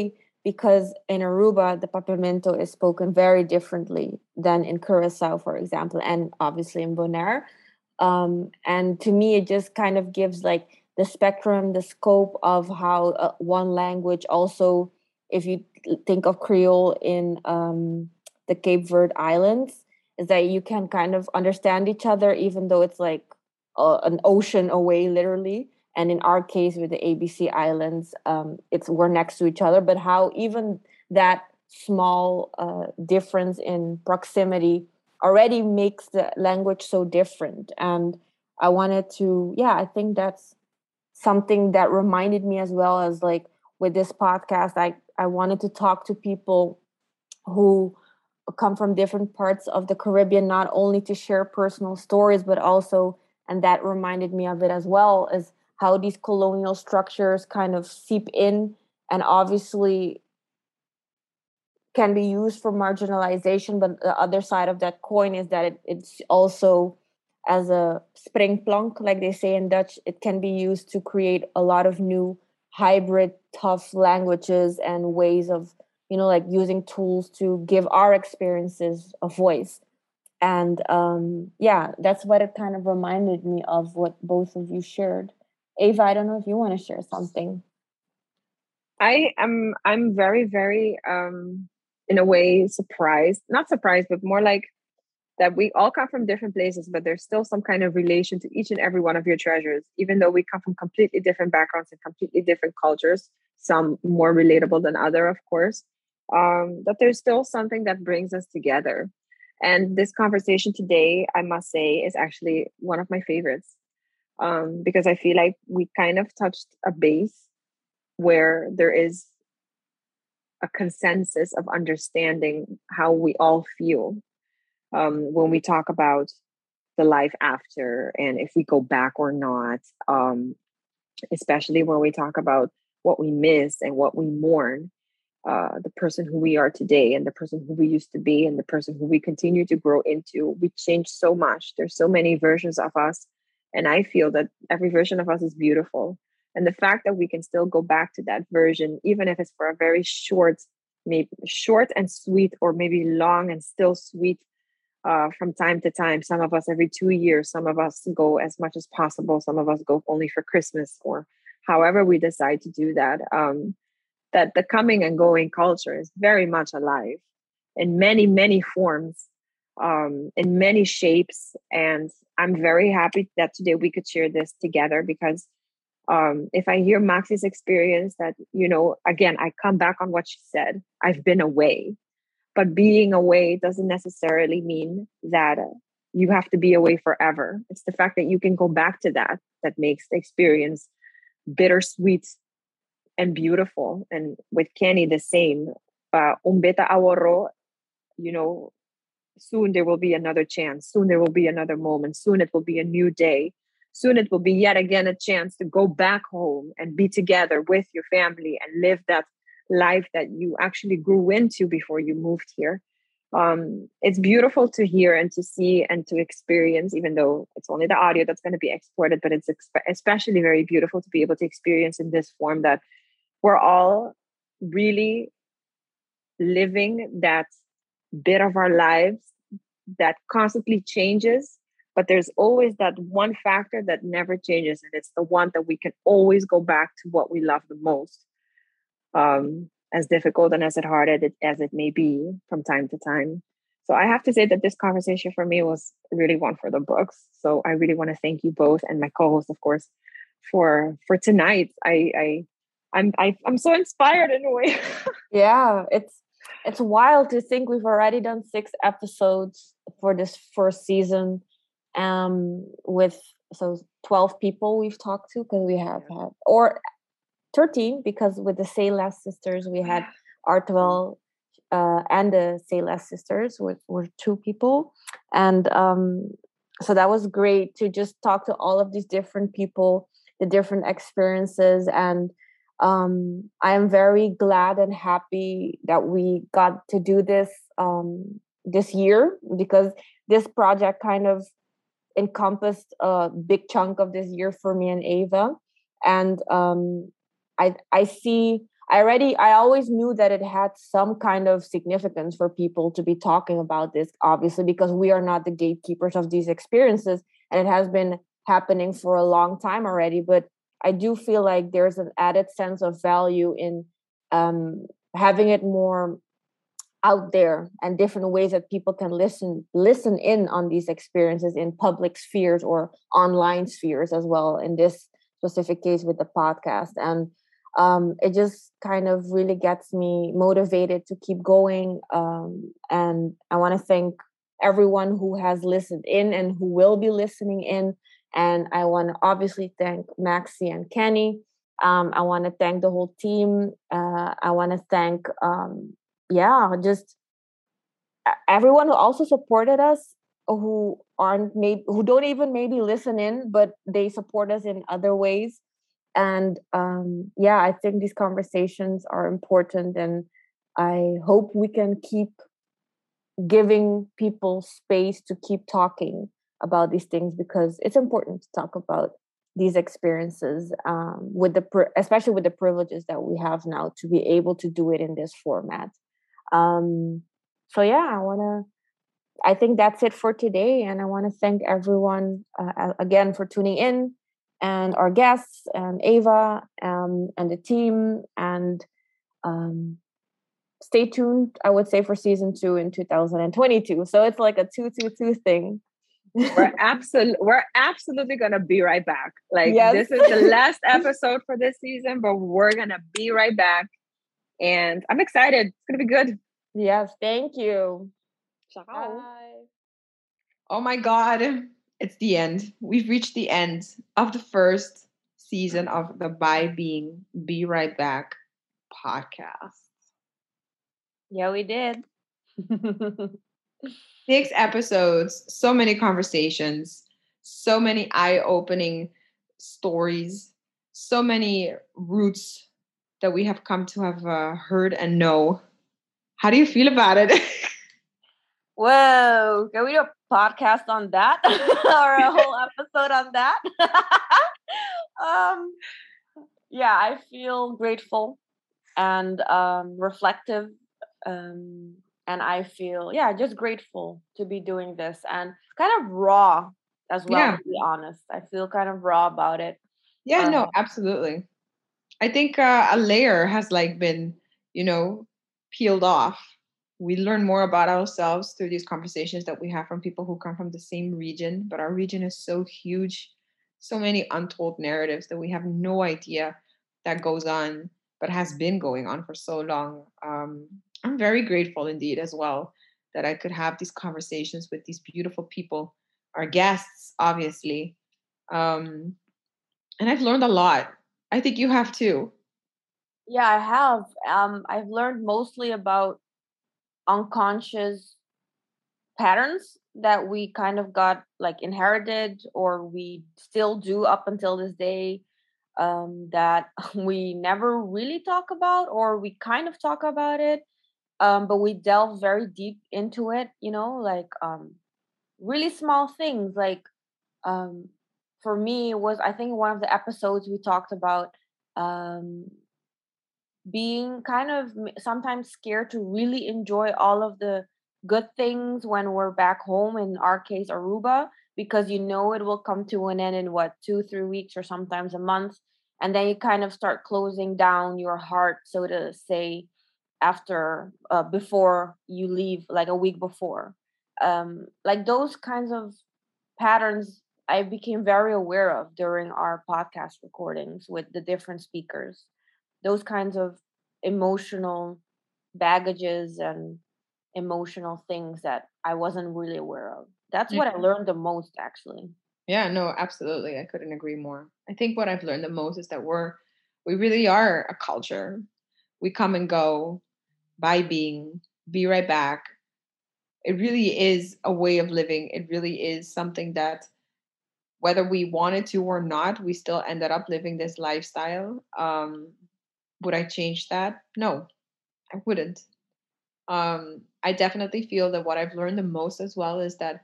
because in Aruba, the Papiamento is spoken very differently than in Curacao, for example, and obviously in Bonaire. And to me, it just kind of gives like the spectrum, the scope of how one language also, if you think of Creole in the Cape Verde Islands, is that you can kind of understand each other, even though it's like an ocean away, literally. And in our case with the ABC Islands, we're next to each other, but how even that small difference in proximity already makes the language so different. And I wanted to, I think that's something that reminded me as well as like with this podcast, I wanted to talk to people who come from different parts of the Caribbean, not only to share personal stories, but also, and that reminded me of it as well, is how these colonial structures kind of seep in and obviously can be used for marginalization. But the other side of that coin is that it's also as a springplank, like they say in Dutch, it can be used to create a lot of new hybrid, tough languages and ways of, like using tools to give our experiences a voice. And that's what it kind of reminded me of, what both of you shared. Eva, I don't know if you want to share something. I'm very, very, in a way, surprised. Not surprised, but more like that we all come from different places, but there's still some kind of relation to each and every one of your treasures, even though we come from completely different backgrounds and completely different cultures, some more relatable than other, of course, that there's still something that brings us together. And this conversation today, I must say, is actually one of my favorites. Because I feel like we kind of touched a base where there is a consensus of understanding how we all feel when we talk about the life after and if we go back or not, especially when we talk about what we miss and what we mourn, the person who we are today and the person who we used to be and the person who we continue to grow into. We change so much. There's so many versions of us. And I feel that every version of us is beautiful. And the fact that we can still go back to that version, even if it's for a very short and sweet, or maybe long and still sweet from time to time. Some of us every 2 years, some of us go as much as possible. Some of us go only for Christmas or however we decide to do that. That the coming and going culture is very much alive in many, many forms. In many shapes, and I'm very happy that today we could share this together, because if I hear Maxi's experience, that again, I come back on what she said, I've been away, but being away doesn't necessarily mean that you have to be away forever. It's the fact that you can go back to that makes the experience bittersweet and beautiful. And with Kenny, the same, Umbe Tawero, soon there will be another chance. Soon there will be another moment. Soon it will be a new day. Soon it will be yet again a chance to go back home and be together with your family and live that life that you actually grew into before you moved here. It's beautiful to hear and to see and to experience, even though it's only the audio that's going to be exported, but it's especially very beautiful to be able to experience in this form that we're all really living that bit of our lives that constantly changes, but there's always that one factor that never changes, and it's the one that we can always go back to, what we love the most, as difficult and as hard as it may be from time to time. So I have to say that this conversation for me was really one for the books. So I really want to thank you both, and my co-host, of course, for tonight. I'm so inspired in a way. Yeah, It's wild to think we've already done 6 episodes for this first season, with 12 people we've talked to, because we have had, or 13, because with the Say Less sisters we had Ardwell and the Say Less sisters were 2 people, and so that was great to just talk to all of these different people, the different experiences, and I am very glad and happy that we got to do this this year, because this project kind of encompassed a big chunk of this year for me and Eva. And I always knew that it had some kind of significance for people to be talking about this, obviously, because we are not the gatekeepers of these experiences. And it has been happening for a long time already. But I do feel like there's an added sense of value in having it more out there and different ways that people can listen in on these experiences in public spheres or online spheres as well, in this specific case with the podcast. And it just kind of really gets me motivated to keep going. And I want to thank everyone who has listened in and who will be listening in. And I want to obviously thank Maxi and Kenny. I want to thank the whole team. I want to thank, just everyone who also supported us, who don't even maybe listen in, but they support us in other ways. And I think these conversations are important, and I hope we can keep giving people space to keep talking about these things, because it's important to talk about these experiences, especially with the privileges that we have now to be able to do it in this format. I think that's it for today, and I want to thank everyone again for tuning in. And our guests, and Eva, and the team, and stay tuned, I would say, for season 2 in 2022. So it's like a 2-2-2 thing. We're absolutely gonna be right back. Like, yes. This is the last episode for this season, but we're gonna be right back. And I'm excited. It's gonna be good. Yes, thank you. Ciao. Bye. Oh my God. It's the end. We've reached the end of the first season of the By Being Be Right Back podcast. Yeah, we did. 6 episodes, so many conversations, so many eye-opening stories, so many roots that we have come to have heard and know. How do you feel about it? Whoa, can we do a podcast on that or a whole episode on that? I feel grateful and reflective. And I feel, just grateful to be doing this, and kind of raw as well, to be honest. I feel kind of raw about it. Yeah, no, absolutely. I think a layer has been, peeled off. We learn more about ourselves through these conversations that we have from people who come from the same region, but our region is so huge, so many untold narratives that we have no idea that goes on, but has been going on for so long. I'm very grateful indeed as well that I could have these conversations with these beautiful people, our guests, obviously. And I've learned a lot. I think you have too. Yeah, I have. I've learned mostly about unconscious patterns that we kind of got inherited, or we still do up until this day, that we never really talk about, or we kind of talk about it, but we delve very deep into it, really small things. For me, it was, I think, one of the episodes we talked about being kind of sometimes scared to really enjoy all of the good things when we're back home, in our case, Aruba, because it will come to an end in 2-3 weeks or sometimes a month. And then you kind of start closing down your heart, so to say, before you leave, a week before. Those kinds of patterns I became very aware of during our podcast recordings with the different speakers. Those kinds of emotional baggages and emotional things that I wasn't really aware of. That's what I learned the most, actually. Yeah, no, absolutely. I couldn't agree more. I think what I've learned the most is that we really are a culture. We come and go, by being, be right back. It really is a way of living. It really is something that, whether we wanted to or not, we still ended up living this lifestyle. Would I change that? No, I wouldn't. I definitely feel that what I've learned the most as well is that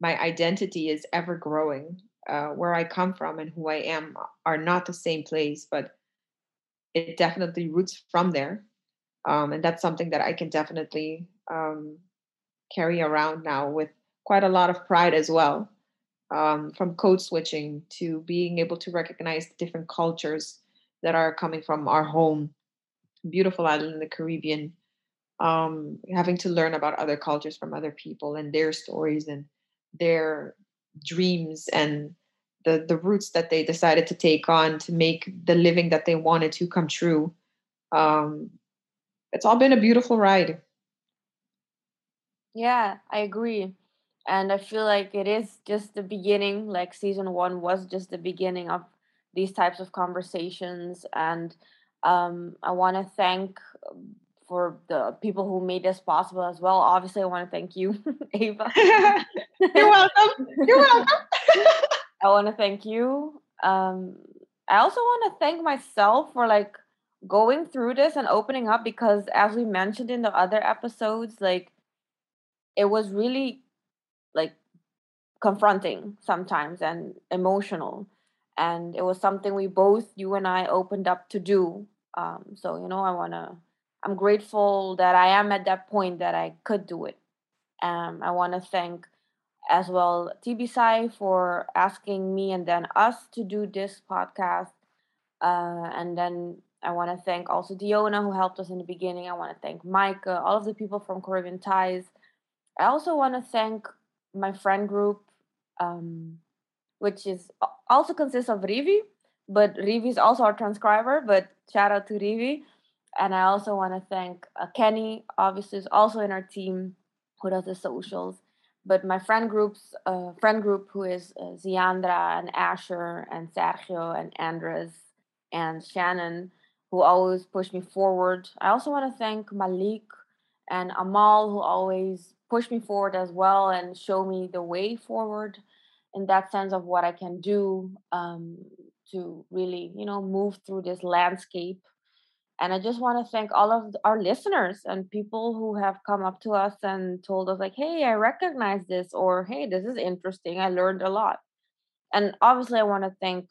my identity is ever growing. Where I come from and who I am are not the same place, but it definitely roots from there. And that's something that I can definitely carry around now with quite a lot of pride as well. From code switching to being able to recognize the different cultures that are coming from our home, beautiful island in the Caribbean, having to learn about other cultures from other people and their stories and their dreams and the routes that they decided to take on to make the living that they wanted to come true. It's all been a beautiful ride. Yeah, I agree. And I feel like it is just the beginning, like season one was just the beginning of these types of conversations. And I want to thank for the people who made this possible as well. Obviously, I want to thank you, Eva. You're welcome. You're welcome. I want to thank you. I also want to thank myself for like going through this and opening up, because as we mentioned in the other episodes, like it was really like confronting sometimes and emotional. And it was something we both, you and I, opened up to do. So, you know, I'm grateful that I am at that point that I could do it. I want to thank as well TBSI for asking me and then us to do this podcast. And then I want to thank also Diona, who helped us in the beginning. I want to thank Micah, all of the people from Caribbean Ties. I also want to thank my friend group, which is also consists of Rivi, but Rivi is also our transcriber, but shout out to Rivi. And I also want to thank Kenny, obviously, is also in our team, who does the socials. But my friend group, who is Ziandra and Asher and Sergio and Andres and Shannon, who always push me forward. I also want to thank Malik and Amal, who always push me forward as well and show me the way forward in that sense of what I can do to really, you know, move through this landscape. And I just want to thank all of our listeners and people who have come up to us and told us like, hey, I recognize this, or hey, this is interesting. I learned a lot. And obviously, I want to thank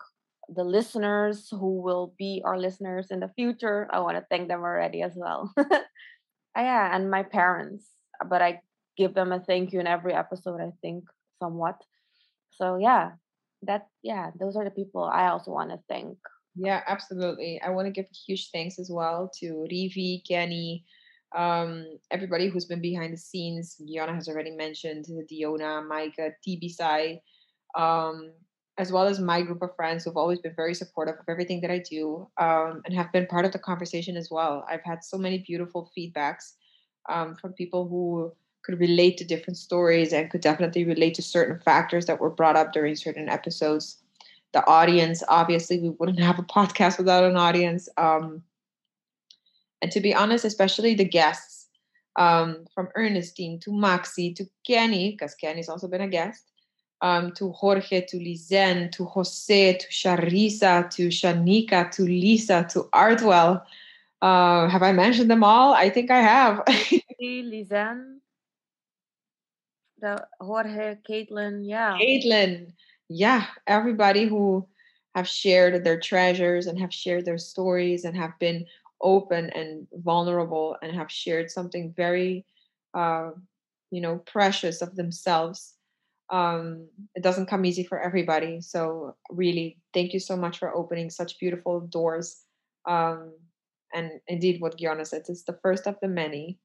the listeners who will be our listeners in the future. I want to thank them already as well. Yeah, and my parents. But I give them a thank you in every episode, I think, somewhat. So, yeah, those are the people I also want to thank. Yeah, absolutely. I want to give huge thanks as well to Rivi, Kenny, everybody who's been behind the scenes. Gyonne has already mentioned Diona, Micah, TBSI, as well as my group of friends who've always been very supportive of everything that I do, and have been part of the conversation as well. I've had so many beautiful feedbacks from people who could relate to different stories and could definitely relate to certain factors that were brought up during certain episodes. The audience, obviously, we wouldn't have a podcast without an audience. And to be honest, especially the guests, from Ernestine to Maxi to Kenny, because Kenny's also been a guest, to Jorge, to Lizan, to Jose, to Sharisa, to Shanika, to Lisa, to Ardwell. Have I mentioned them all? I think I have. Lizan, Jorge, Caitlin, yeah. Caitlin. Yeah, everybody who have shared their treasures and have shared their stories and have been open and vulnerable and have shared something very, precious of themselves. It doesn't come easy for everybody. So really, thank you so much for opening such beautiful doors. And indeed, what Gyonne said, it's the first of the many.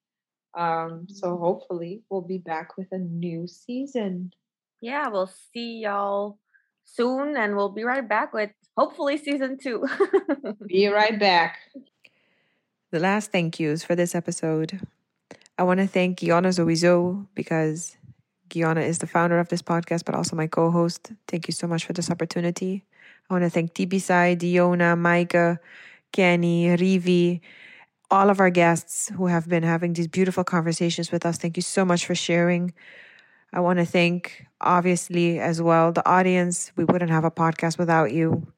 So hopefully we'll be back with a new season. Yeah, we'll see y'all soon, and we'll be right back with hopefully season 2. Be right back. The last thank yous for this episode. I want to thank Gyonne Zoizo, because Gyonne is the founder of this podcast, but also my co-host. Thank you so much for this opportunity. I want to thank TBSI, Diona, Micah, Kenny, Rivi, all of our guests who have been having these beautiful conversations with us. Thank you so much for sharing. I want to thank, obviously, as well, the audience. We wouldn't have a podcast without you.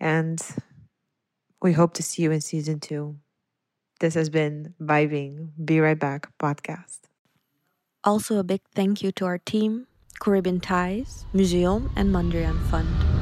And We hope to see you in season 2. This has been Vibing Be Right Back podcast. Also a big thank you to our team, Caribbean Ties, Museum, and Mondrian Fund.